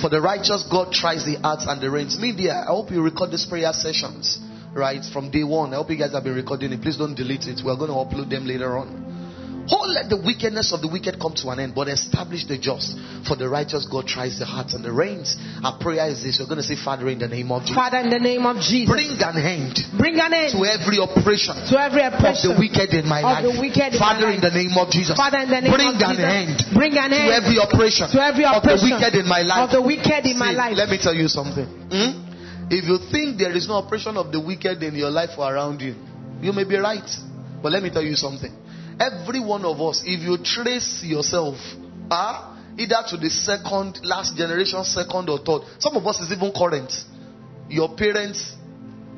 For the righteous God tries the hearts and the reins. Media, I hope you record these prayer sessions, right? From day one. I hope you guys have been recording it. Please don't delete it. We're going to upload them later on. Oh, let the wickedness of the wicked come to an end, but establish the just. For the righteous God tries the hearts and the reins. Our prayer is this. We're going to say, Father, in the name of Jesus. Father, in the name of Jesus. Bring an end. Bring an end. To every oppression. To every oppression. Of the wicked in my life. Of the wicked in my life. Father, in the name of Jesus. Father, in the name of Jesus. Bring an end. Bring an end. To every oppression. To every oppression. Of the wicked in my life. Of the wicked in my life. Let me tell you something. Hmm? If you think there is no oppression of the wicked in your life or around you, you may be right. But let me tell you something. Every one of us, if you trace yourself, ah, uh, either to the second, last generation, second or third, some of us is even current. Your parents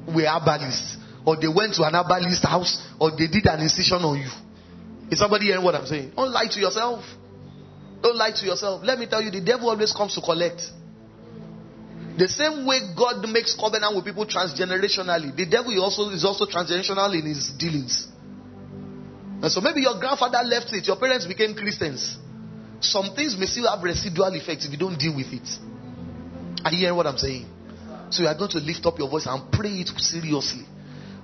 were herbalists, or they went to an herbalist house, or they did an incision on you. Is somebody hearing what I'm saying? Don't lie to yourself. Don't lie to yourself. Let me tell you, the devil always comes to collect. The same way God makes covenant with people transgenerationally, the devil is also, is also transgenerational in his dealings. And so maybe your grandfather left it, your parents became Christians. Some things may still have residual effects if you don't deal with it. Are you hearing what I'm saying? So you are going to lift up your voice and pray it seriously.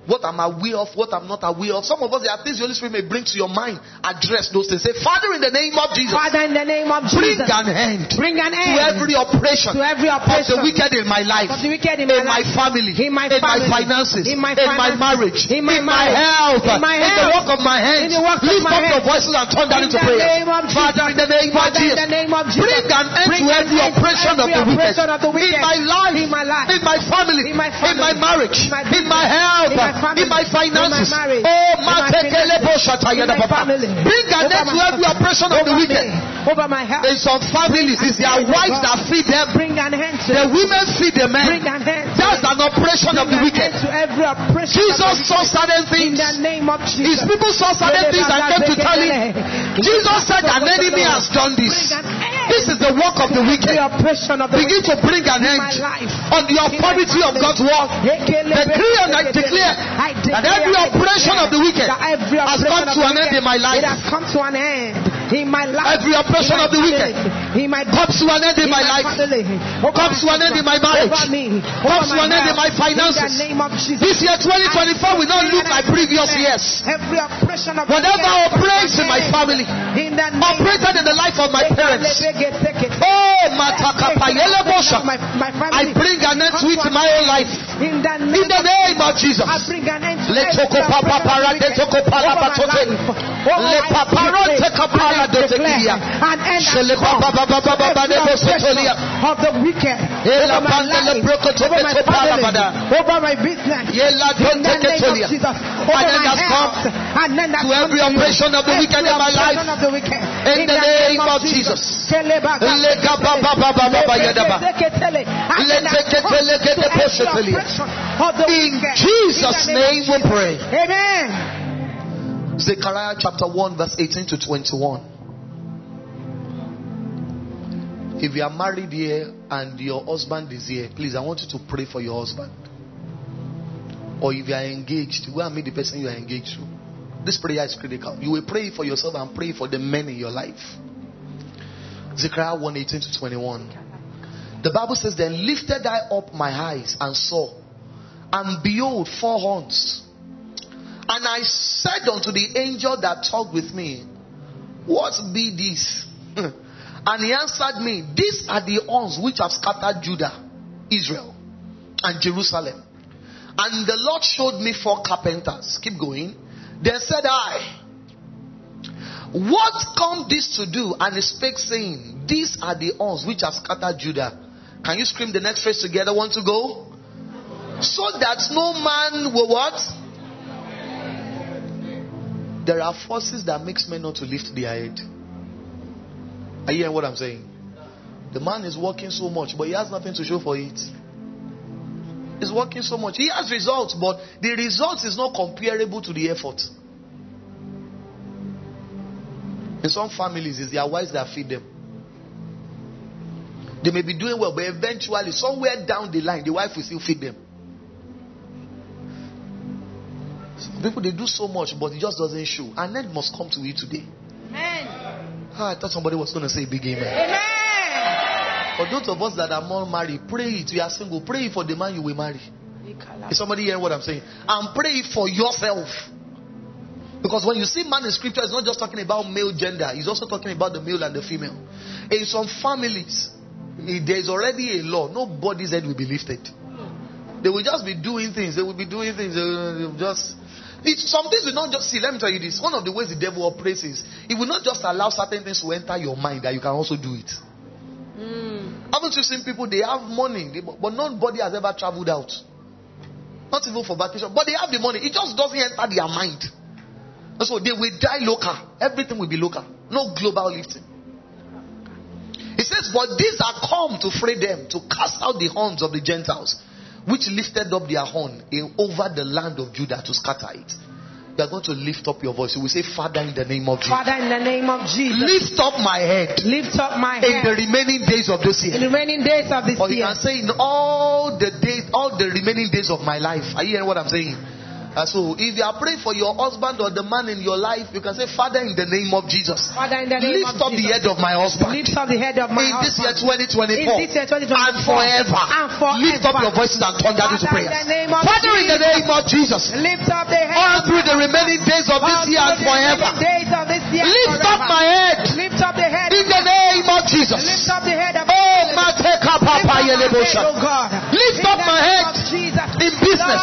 What I'm aware of, what I'm not aware of. Some of us, there are things the Holy Spirit may bring to your mind. Address those things. Say, Father, in the name of Jesus. Father, in the name of bring Jesus. An end. Bring an end. To every oppression. To every oppression. Of the wicked in my life. Of the wicked in my, in my family. In my family. In my finances. In my, in my marriage. In my, in my health. In my health. In the work of my hands. In the work Lift of my up hands. Your voices and turn down into prayer. Father, in the name of Jesus. Bring an end bring to every oppression, every of, the oppression of the wicked. In my life. In my, life. In my family. In my, family. In my marriage. In my, in my health. In my finances, in my marriage, oh, my bring an end to every oppression of the wicked. Over my health, in some families, it's their wives that feed them. Bring an end to the women feed the men. Bring an end. That's an oppression of the wicked. Jesus saw certain things. His people saw certain things and came to tell him. Jesus said, an enemy has done this. This is the work of the wicked. Begin to bring an end on the authority of God's word. Decree and declare. I declare that every oppression of the wicked has come to an end in my life. It has come to an end in my life. Every oppression of the wicked comes to an end in my life. Comes to an end in my marriage. Comes to an end in my finances. This year twenty twenty-four will not look like previous years. Whatever operates in my family, operated in the life of my parents. Oh, I bring an end to it in my own life. In the name of Jesus. I bring an end to every oppression of the wicked over my life, over my family, over my business. In the name of Jesus, over my health, to every oppression of the wicked in my life. In the name of Jesus. In Jesus' name we pray. Amen. Zechariah chapter one verse eighteen to twenty-one. If you are married here and your husband is here, please, I want you to pray for your husband. Or if you are engaged, go and meet the person you are engaged to. This prayer is critical. You will pray for yourself and pray for the men in your life. Zechariah one eighteen to twenty-one. The Bible says, then lifted I up my eyes and saw, and behold four horns. And I said unto the angel that talked with me, what be this? And he answered me, these are the horns which have scattered Judah, Israel, and Jerusalem. And the Lord showed me four carpenters. Keep going. Then said I, what come this to do? And he spake, saying, these are the horns which have scattered Judah. Can you scream the next phrase together? Want to go? So that no man will what? There are forces that makes men not to lift their head. Are you hearing what I'm saying? The man is working so much, but he has nothing to show for it. He's working so much. He has results, but the result is not comparable to the effort. In some families, it's their wives that feed them. They may be doing well, but eventually, somewhere down the line, the wife will still feed them. Some people, they do so much, but it just doesn't show. And that must come to you today. Amen. Ah, I thought somebody was going to say big amen. Amen. For those of us that are more married, pray it. You are single. Pray for the man you will marry. Is somebody hearing what I'm saying? And pray for yourself. Because when you see man in scripture, it's not just talking about male gender. It's also talking about the male and the female. In some families, there's already a law. Nobody's head will be lifted. They will just be doing things. They will be doing things. They will just... It's, some things will not just... See, let me tell you this. One of the ways the devil operates is, it will not just allow certain things to enter your mind that you can also do it. Mm. Haven't you seen people, they have money, they, but nobody has ever traveled out. Not even for vacation. But they have the money. It just doesn't enter their mind. And so they will die local. Everything will be local. No global lifting. It says, but these are come to free them, to cast out the horns of the Gentiles, which lifted up their horn in over the land of Judah to scatter it. You are going to lift up your voice. You will say, Father, in the name of Jesus. Father, in the name of Jesus. Lift up my head. Lift up my head. In the remaining days of this year. In the remaining days of this year. Or you can say, in all the days, all the remaining days of my life. Are you hearing what I'm saying? Uh, so, if you are praying for your husband or the man in your life, you can say, Father, in the name of Jesus, Father, in the name lift of up Jesus. The head of my husband. Lift up the head of my in husband. This year twenty twenty-four, in this year twenty twenty-four and, forever. and forever, lift up your voices and turn that into prayer. Father, in the name of Jesus, lift up the head all through the remaining days of this year and forever. Lift up my head. Lift up the head in the name of Jesus. Lift up the head of oh, my God. Lift up my head in business.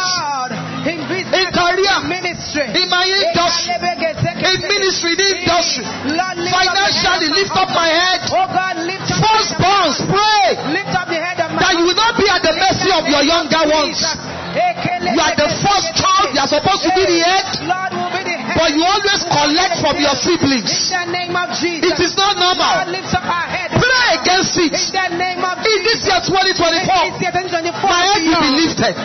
In, business, in career, ministry, in my industry, in ministry, in industry, Lord, lift financially, up lift up my head. Oh God, lift up first bonds, pray lift up the head of my that you will not be at the mercy of your younger ones. You are the first child, you are supposed to be the head, but you always collect from your siblings. It is not normal. Pray against it. In this year twenty twenty-four, my head will be lifted.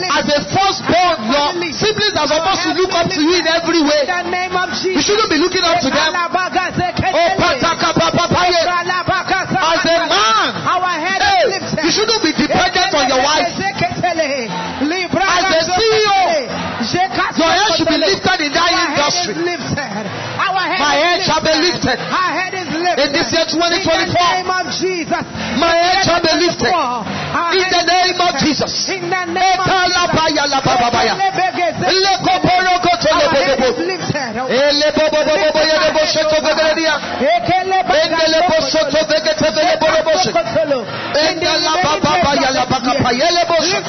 As a firstborn, your siblings are supposed to look up to you in every way. You shouldn't be looking up to them. As a man, hey, you shouldn't be dependent on your wife. As a C E O, your head should be lifted in that industry. My head shall be lifted. In this year twenty twenty-four, my head shall be lifted. In the name of Jesus. Lift up my head, O God. Lift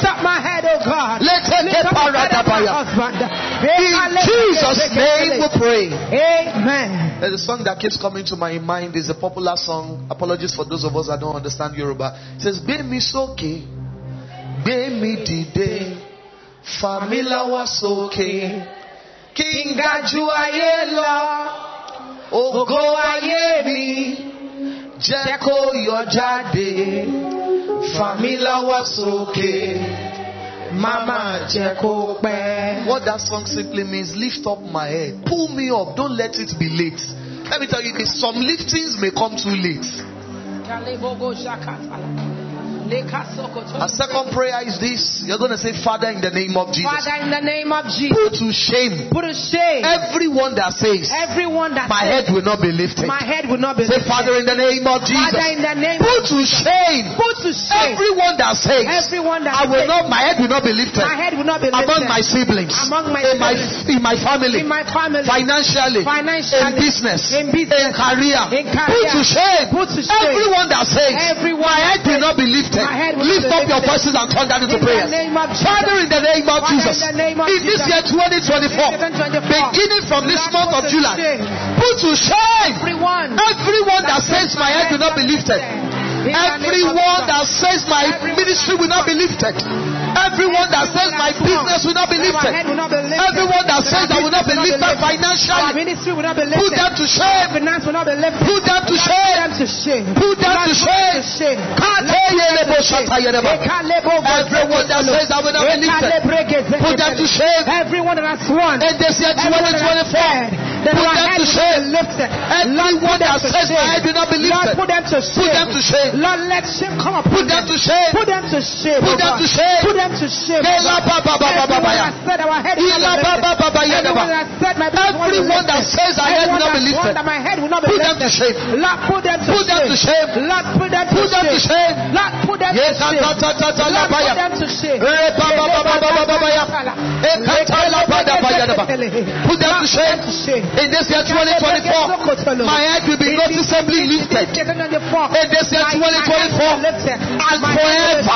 up my head, O husband. In Jesus' name we pray. Amen. There's a song that keeps coming to my mind. It's a popular song. Apologies for those of us that don't understand Yoruba. It says, Bemi soke, Bemi dide, Famila wa soke, Kinga ju aye lo, Ogo aye mi, Jeko yo jade, Famila wa soke. Mama, what that song simply means, lift up my head. Pull me up. Don't let it be late. Let me tell you this. Some liftings may come too late. A second prayer is this. You're going to say, Father, in the name of Jesus. Father, in the name of Jesus. Put to shame. Put to shame. Everyone that says. Everyone that my says. My head will not be lifted. My head will not be lifted. Say, Father, in the name of Jesus. Father, in the name Put to shame. Put to shame. Everyone that says. Everyone that I will says. Not. My head will not be lifted. My head will not be lifted. Among my siblings. Among my in my, in my family. In my family. Financially. Financially. In business. In business. In career. In career. Put to shame. Put to shame. Everyone that says. Everyone my head will not be lifted. Lift up your voices and turn that into prayer. Father, in the name of Jesus, in this year twenty twenty-four, beginning from this month of July, put to shame everyone that says my head will not be lifted. Everyone that says my ministry will not be lifted. Everyone that says my business will not be lifted. Everyone that says I will not be lifted financially. Put them to shame. Put them to shame. Put them to shame. Everyone that says I will not be lifted. Put them to shame. Everyone that has won. And they said twenty twenty-four. Put them to shame. Everyone that says my head will not be lifted. Put them to shame. Lord, let shame come upon them. Put them to shame. Put them to shame. Put them to shame. Put them to shame. Everyone that said our head will not be lifted. Everyone that says our head will not be lifted. Put them to shame. Put them to shame. Put them to shame. Put them to shame. Put them to shame. Put them to shame. In this year twenty twenty-four, my head will be noticeably lifted. In this year twenty twenty-four, and forever.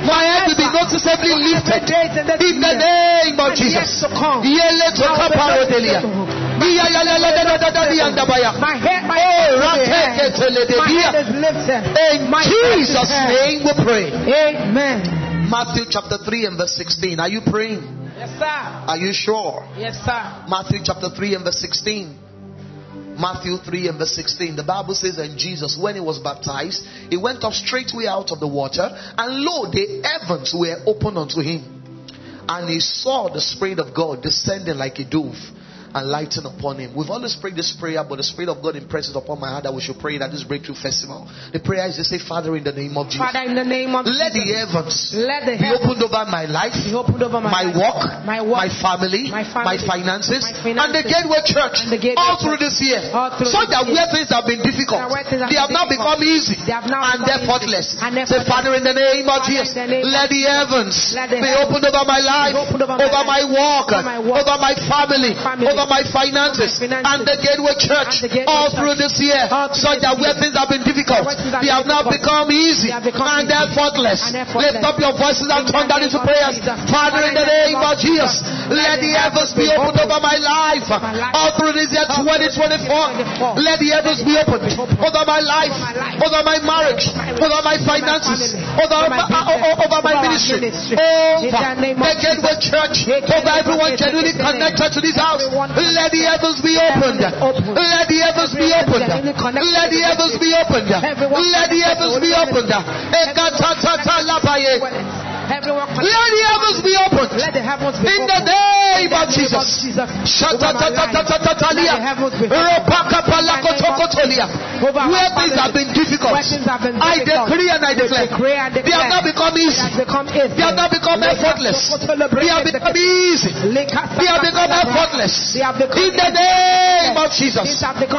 My head will be noticeably lifted. In the name of Jesus. My head is lifted. In Jesus' name we pray. Amen. Matthew chapter three and verse sixteen. Are you praying? Yes, sir. Are you sure? Yes, sir. Matthew chapter three and verse sixteen. Matthew three and verse sixteen. The Bible says, and Jesus, when he was baptized, he went up straightway out of the water, and lo, the heavens were opened unto him. And he saw the Spirit of God descending like a dove and lighting upon him. We've always prayed this prayer, but the Spirit of God impresses upon my heart that we should pray it at this Breakthrough Festival. The prayer is to say, Father, in the name of Jesus, Father, in the name of let, Jesus. The heavens let the heavens be opened over my life, over my, my, life. Work, my work, my family, my, family, my, finances, my finances, and the Gateway Church the Gateway all through this year, through so this that year. Where things have been difficult, have they have difficult. Now become easy have now and they're faultless. Say, Father, in the name of Jesus, let the heavens be opened over my life, over my work, over my family, over my finances, my finances and the Gateway Church the Gateway all through this year, so that where things have been difficult, they have now become easy and they're faultless. Lift up your voices and turn that into prayers. Father, in the name of Jesus, let the heavens be opened over my life all through this year twenty twenty-four. Let the heavens be opened over my life, over my marriage, over my finances, over my, over my ministry, over the Gateway Church, over everyone genuinely connected to this house. Let the heavens be opened. Let the heavens be opened. Let the heavens be opened. Let the heavens be opened. Let the heavens be opened. Let the heavens be opened. In the name of Jesus. Where things have been difficult, I decree and I declare, they have now become easy. They have now become effortless. They have become easy. They have become effortless. In the name of Jesus. Cause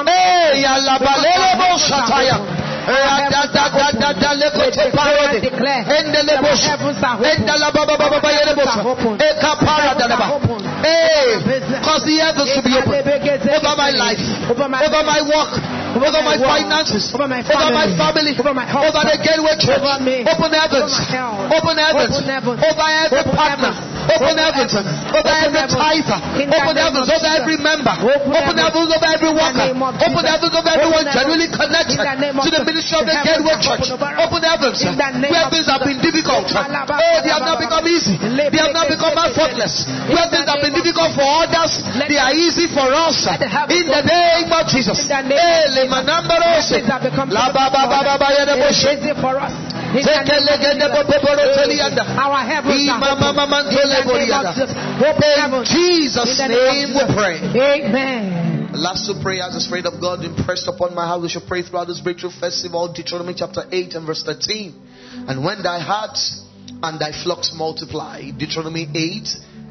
the heavens to be open over my life, over my work, over my finances, over my family, over the Gateway Church. Open heavens, open heavens, over every partner, open heavens, over every tither, open heavens over every member, open heavens over every worker, open heavens over everyone genuinely connected to the ministry of the Gateway Church. Open heavens where things have been difficult. Oh, they have not become easy. They have not become effortless. Where things have been difficult for others, they are easy for us. In the name of Jesus. My number also. La ba ba ba ba ba ya de bushes for us. Take a leg and the Boboroyanda. Our heavens. In Jesus' name we pray. Amen. The last two prayers, the Spirit of God impressed upon my heart. We should pray throughout this Breakthrough Festival. Deuteronomy chapter eight and verse thirteen. And when thy herds and thy flocks multiply, Deuteronomy eight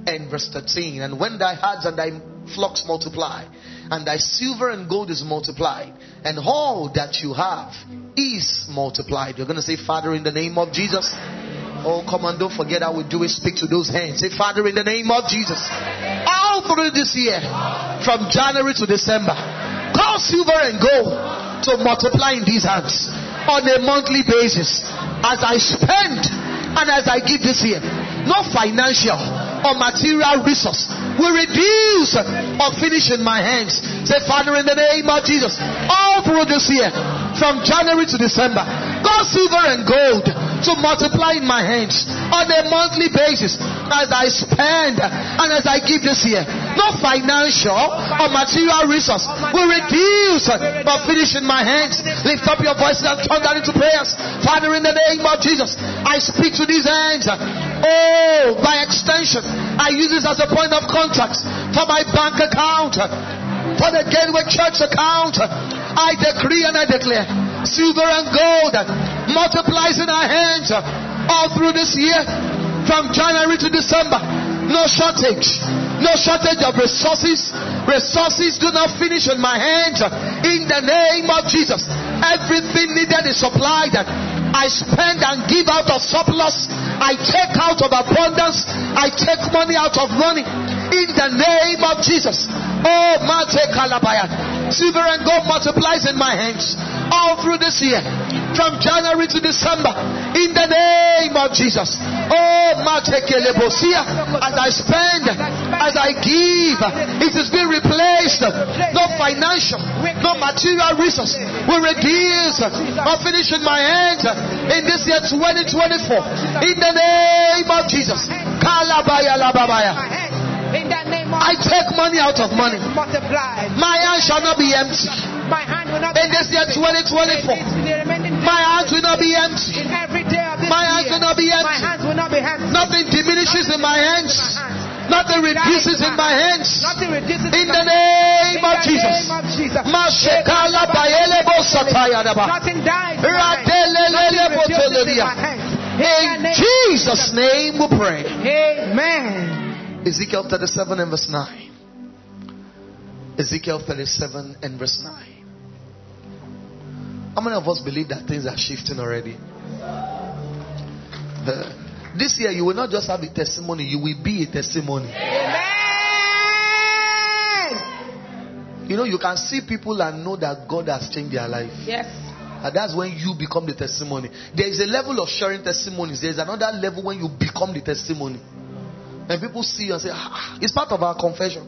and verse thirteen. And when thy herds and thy flocks multiply, and thy silver and gold is multiplied, and all that you have is multiplied. You're going to say, Father, in the name of Jesus. Oh, come on, don't forget how we do it. Speak to those hands. Say, Father, in the name of Jesus. All through this year, from January to December, cause silver and gold to multiply in these hands on a monthly basis. As I spend and as I give this year, no financial or material resource will reduce or finish in my hands. Say, Father, in the name of Jesus, all through this year, from January to December, cause silver and gold to multiply in my hands on a monthly basis as I spend and as I give this year. No financial or material resource will reduce or finish in my hands. Lift up your voices and turn that into prayers. Father, in the name of Jesus, I speak to these hands. Oh, by extension, I use this as a point of contact for my bank account, for the Gateway Church account. I decree and I declare silver and gold multiplies in our hands all through this year, from January to December. No shortage, no shortage of resources. Resources do not finish in my hands. In the name of Jesus, everything needed is supplied. I spend and give out of surplus. I take out of abundance. I take money out of money. In the name of Jesus. Oh, Mate Kalabaya. Silver and gold multiplies in my hands all through this year, from January to December, in the name of Jesus. Oh, as I spend, as I give, it is being replaced. No financial, no material resource will reduce or finish in my hands in this year twenty twenty-four, in the name of Jesus. Kalabaya lababaya. In the name of I take money out of money. Multiply. My hand shall not be empty. My hand will not be empty. In this year twenty twenty-four, my hand will not be empty. In every day of this year, my hand will not be empty. My hand will not be empty. Nothing diminishes in my hands. Nothing reduces in my hands. In the name of Jesus. Mashekala bayele bosataya daba. Nothing dies. Radelelele botoleria. In Jesus' name we pray. Amen. Ezekiel thirty-seven and verse nine. Ezekiel thirty-seven and verse nine. How many of us believe that things are shifting already? The, this year you will not just have a testimony, you will be a testimony. Amen. You know, you can see people and know that God has changed their life. Yes. And that's when you become the testimony. There is a level of sharing testimonies. There is another level when you become the testimony. And people see you and say, ah, it's part of our confession.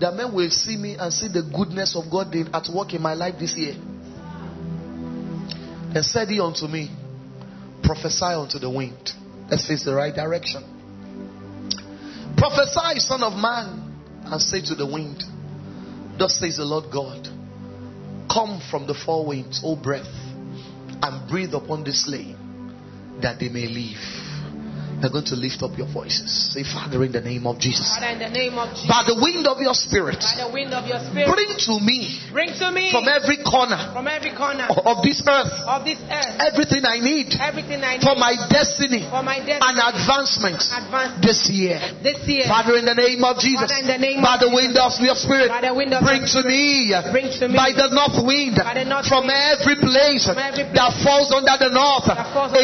That men will see me and see the goodness of God did at work in my life this year. And said he unto me, prophesy unto the wind. Let's face the right direction. Prophesy, son of man, and say to the wind, thus says the Lord God, come from the four winds, O breath, and breathe upon the slain, that they may live. They're going to lift up your voices. Say, Father, in the name of Jesus. Father, in the name of Jesus. By the wind of your spirit. By the wind of your spirit. Bring to me. Bring to me. From every corner. From every corner. Of this earth. Of this earth. Everything I need. Everything I need. For my destiny. For my destiny. And advancement. Advancement. This year. This year. Father, in the name of Jesus. Father, in the name by of the Jesus. Wind of your spirit. By the wind of bring your spirit. To me. Bring to me. By the north wind. By the north from, wind. Every place from every place. That falls under the north.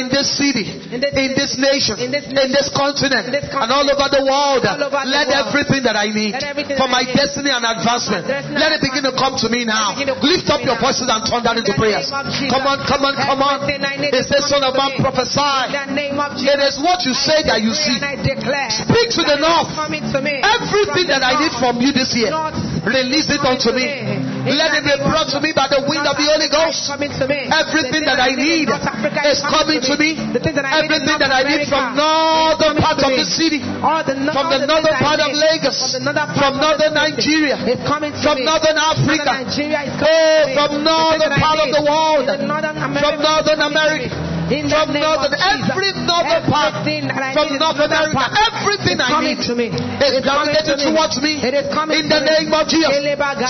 In this city. In this, in this nation. In this In this continent and all over the world, let everything that I need for my destiny and advancement, let it begin to come to me now. Lift up your voices and turn that into prayers. Come on, come on, come on. It says, son of man, prophesy. It is what you say that you see. Speak to the north. Everything that I need from you this year, release it unto me. Let it be brought to me by the wind of the Holy Ghost. Everything that I need is coming to me. Everything that I need from northern part of the city, from the northern part of Lagos, from northern Nigeria, from northern Africa, from northern part of the world, from northern America. In the from name Northern, of Jesus, every northern part, from North America, everything I need to me. is directed towards me. It is coming in the name of Jesus.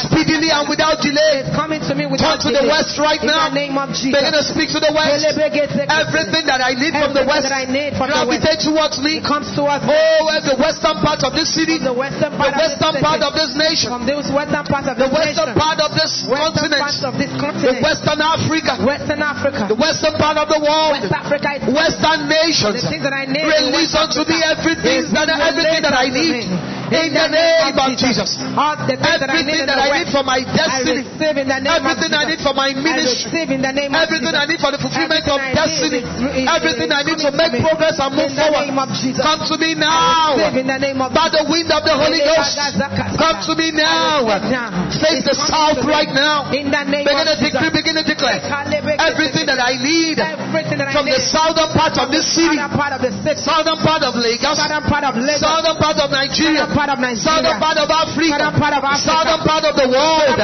Speedily and without delay. Talk to the West right now. Begin to speak to the West. Everything that I need from the West, gravitate towards me. Oh, as the western part of this city, the western part of this nation, the western part of this continent, the western Africa, the western part of the world, western nations. Release unto me everything that I need. In the name of Jesus. Everything that I need for my destiny. Everything I need for my ministry. Everything I need for the fulfillment of destiny. Everything I need to make progress and move forward. Come to me now. By the wind of the Holy Ghost. Come to me now. Face the south right now. Begin to decree, begin to declare. Everything that I need from the southern part of this city. Southern part of Lagos. Southern part of Nigeria. Of Nigeria, southern part of Africa, southern part of the world,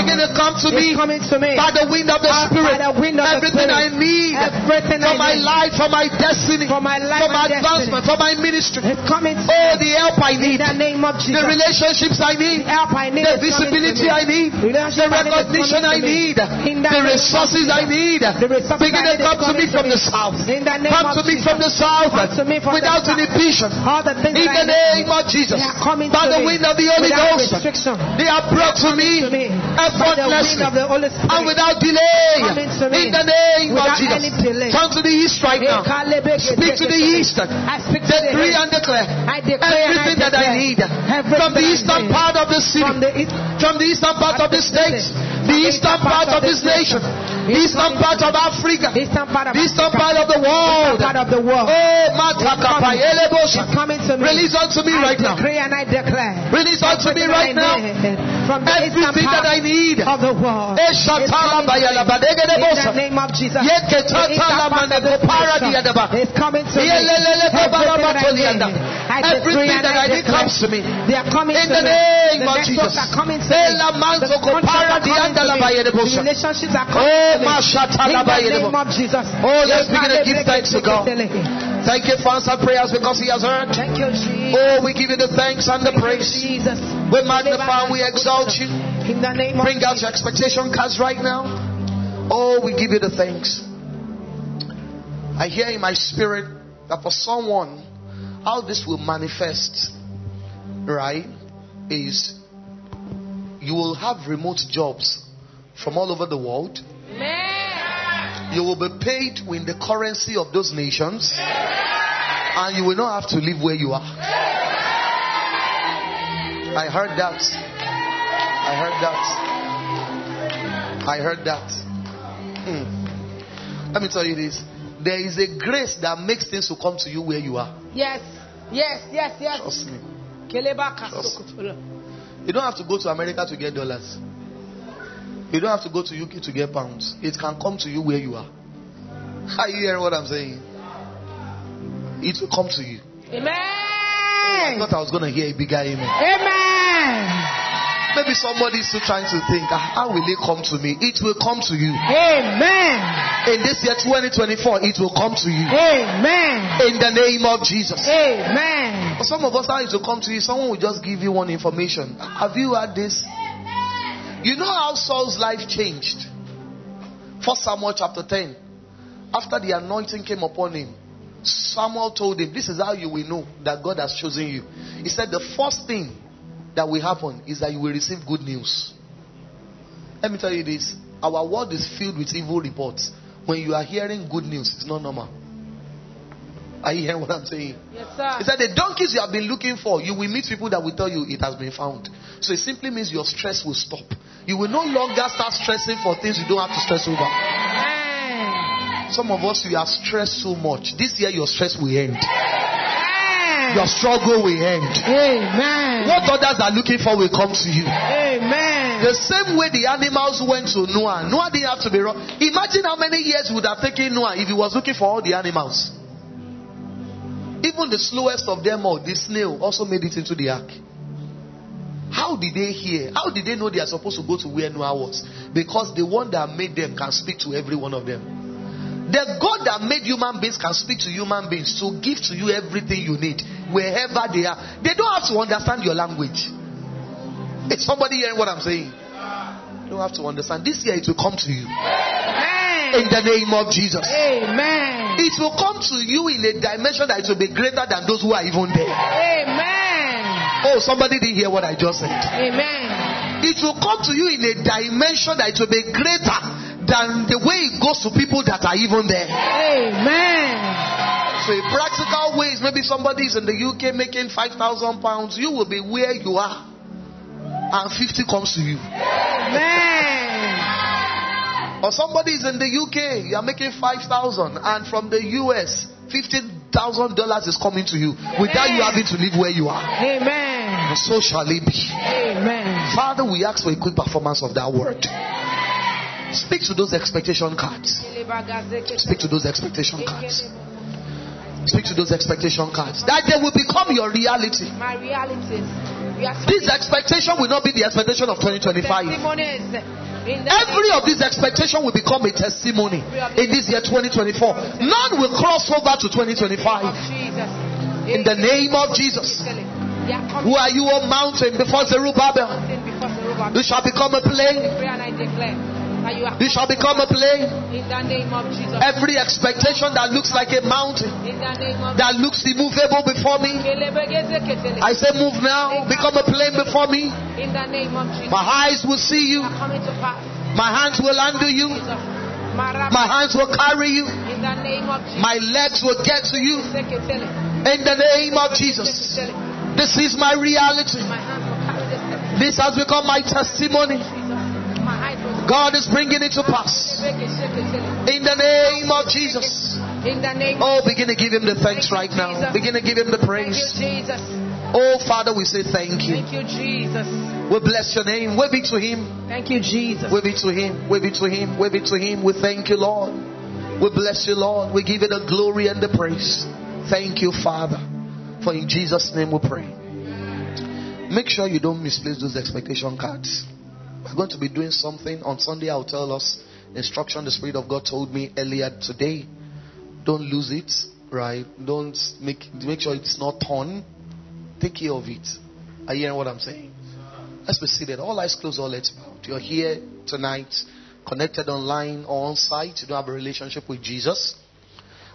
begin to come to me, to me by the wind of the uh, Spirit, the wind of everything, the Spirit. I need, everything for I my need life, for my destiny, for my, for my advancement, for my ministry, all the help I need, the, name of Jesus. the relationships I need, the, help I need, the visibility I need, the recognition I need, the resources I need, begin to come to me from the south, come to me from the south, without inhibition, in the name of Jesus. By the wind of the Holy Ghost, they are brought to me effortlessly and without delay. In the name of Jesus, turn to the east right now. Speak to the east. Decree and declare everything that I need from the eastern part of the city, from the eastern part of the states, the eastern part of this nation, the eastern part of Africa, the eastern part of the world. Oh, release unto me right now. And I declare, release unto me right now from everything that I need of the world. In the name of Jesus, it's coming to me. Everything that I need comes to me. They are coming in the name of Jesus. The relationships are coming. In the name of Jesus. Oh, let's begin to give thanks to God. Thank you for answering prayers because He has heard. Thank you, Jesus. Oh, we give you the thanks and the praise. Jesus. We magnify and we exalt you. In the name of Bring out Jesus. Your expectation cards right now. Oh, we give you the thanks. I hear in my spirit that for someone, how this will manifest, right, is you will have remote jobs from all over the world. Amen. You will be paid with the currency of those nations. Yeah. And you will not have to live where you are. Yeah. I heard that. I heard that. I heard that. Hmm. Let me tell you this. There is a grace that makes things to come to you where you are. Yes. Yes, yes, yes. Trust me. Trust me. You don't have to go to America to get dollars. You don't have to go to U K to get pounds. It can come to you where you are. Are you hearing what I'm saying? It will come to you. Amen. Oh, I thought I was going to hear a bigger amen. Amen. Maybe somebody is still trying to think, how will it come to me? It will come to you. Amen. In this year twenty twenty-four, it will come to you. Amen. In the name of Jesus. Amen. For some of us, how it will come to you, someone will just give you one information. Have you had this? You know how Saul's life changed? First Samuel chapter ten. After the anointing came upon him, Samuel told him, this is how you will know that God has chosen you. He said, the first thing that will happen is that you will receive good news. Let me tell you this. Our world is filled with evil reports. When you are hearing good news, it's not normal. Are you hearing what I'm saying? Yes, sir. He said, the donkeys you have been looking for, you will meet people that will tell you it has been found. So it simply means your stress will stop. You will no longer start stressing for things you don't have to stress over. Amen. Some of us, you are stressed so much. This year, your stress will end. Amen. Your struggle will end. Amen. What others are looking for will come to you. Amen. The same way the animals went to Noah. Noah didn't have to be wrong. Imagine how many years would have taken Noah if he was looking for all the animals. Even the slowest of them all, the snail, also made it into the ark. How did they hear? How did they know they are supposed to go to where Noah was? Because the one that made them can speak to every one of them. The God that made human beings can speak to human beings to give to you everything you need, wherever they are. They don't have to understand your language. Is somebody hearing what I'm saying? You don't have to understand. This year it will come to you. Amen. In the name of Jesus. Amen. It will come to you in a dimension that it will be greater than those who are even there. Amen. Oh, somebody didn't hear what I just said. Amen. It will come to you in a dimension that it will be greater than the way it goes to people that are even there. Amen. So in practical ways, maybe somebody is in the U K making five thousand pounds. You will be where you are. And fifty comes to you. Amen. Or somebody is in the U K. You are making five thousand. And from the U S, fifteen thousand dollars is coming to you. Amen. Without you having to leave where you are. Amen. And so shall it be. Amen. Father, we ask for a good performance of that word. Speak to those expectation cards. Speak to those expectation cards. Speak to those expectation cards. That they will become your reality. My realities. This expectation will not be the expectation of twenty twenty-five. Every of these expectations will become a testimony in this year twenty twenty-four. None will cross over to twenty twenty-five. In the name of Jesus. Who are you, O mountain, before Zerubbabel? You shall become a plain. You shall become a plain. Every expectation that looks like a mountain, that looks immovable before me, I say move now, become a plain before me. My eyes will see you. My hands will handle you. My hands will carry you. My legs will get to you. In the name of Jesus. This is my reality. This has become my testimony. God is bringing it to pass. In the name of Jesus. Oh, begin to give him the thanks right now. Begin to give him the praise. Oh, Father, we say thank you. Thank you, Jesus. We bless your name. Wave it to him. Thank you, Jesus. Wave it to him. Wave it to him. Wave it to him. We thank you, Lord. We bless you, Lord. We give you the glory and the praise. Thank you, Father. For in Jesus' name we pray. Make sure you don't misplace those expectation cards. We're going to be doing something on Sunday. I'll tell us instruction the Spirit of God told me earlier today. Don't lose it, right? Don't make make sure it's not torn. Take care of it. Are you hearing what I'm saying? Let's be seated. All eyes closed, all heads bowed. You're here tonight, connected online or on site. You don't have a relationship with Jesus,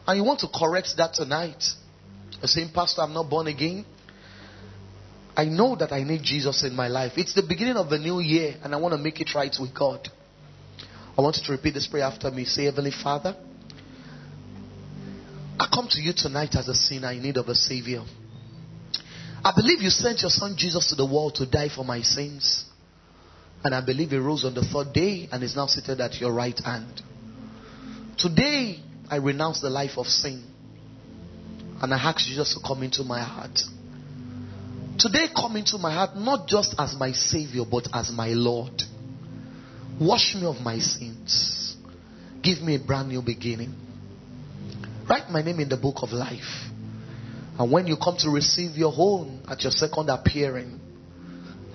and you want to correct that tonight. You're saying, Pastor, I'm not born again. I know that I need Jesus in my life. It's the beginning of the new year and I want to make it right with God. I want you to repeat this prayer after me. Say, Heavenly Father, I come to you tonight as a sinner in need of a Savior. I believe you sent your Son Jesus to the world to die for my sins. And I believe he rose on the third day and is now seated at your right hand. Today, I renounce the life of sin. And I ask Jesus to come into my heart. Today, come into my heart, not just as my Savior, but as my Lord. Wash me of my sins. Give me a brand new beginning. Write my name in the book of life. And when you come to receive your own at your second appearing,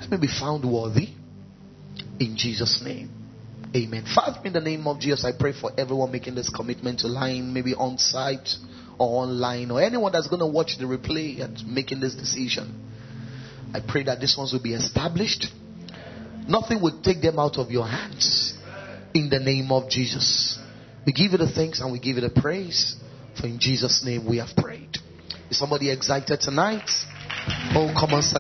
let me be found worthy. In Jesus' name. Amen. Father, in the name of Jesus, I pray for everyone making this commitment to line, maybe on site or online, or anyone that's going to watch the replay and making this decision. I pray that these ones will be established. Nothing will take them out of your hands. In the name of Jesus. We give you the thanks and we give you the praise. For in Jesus' name we have prayed. Is somebody excited tonight? Oh, come on.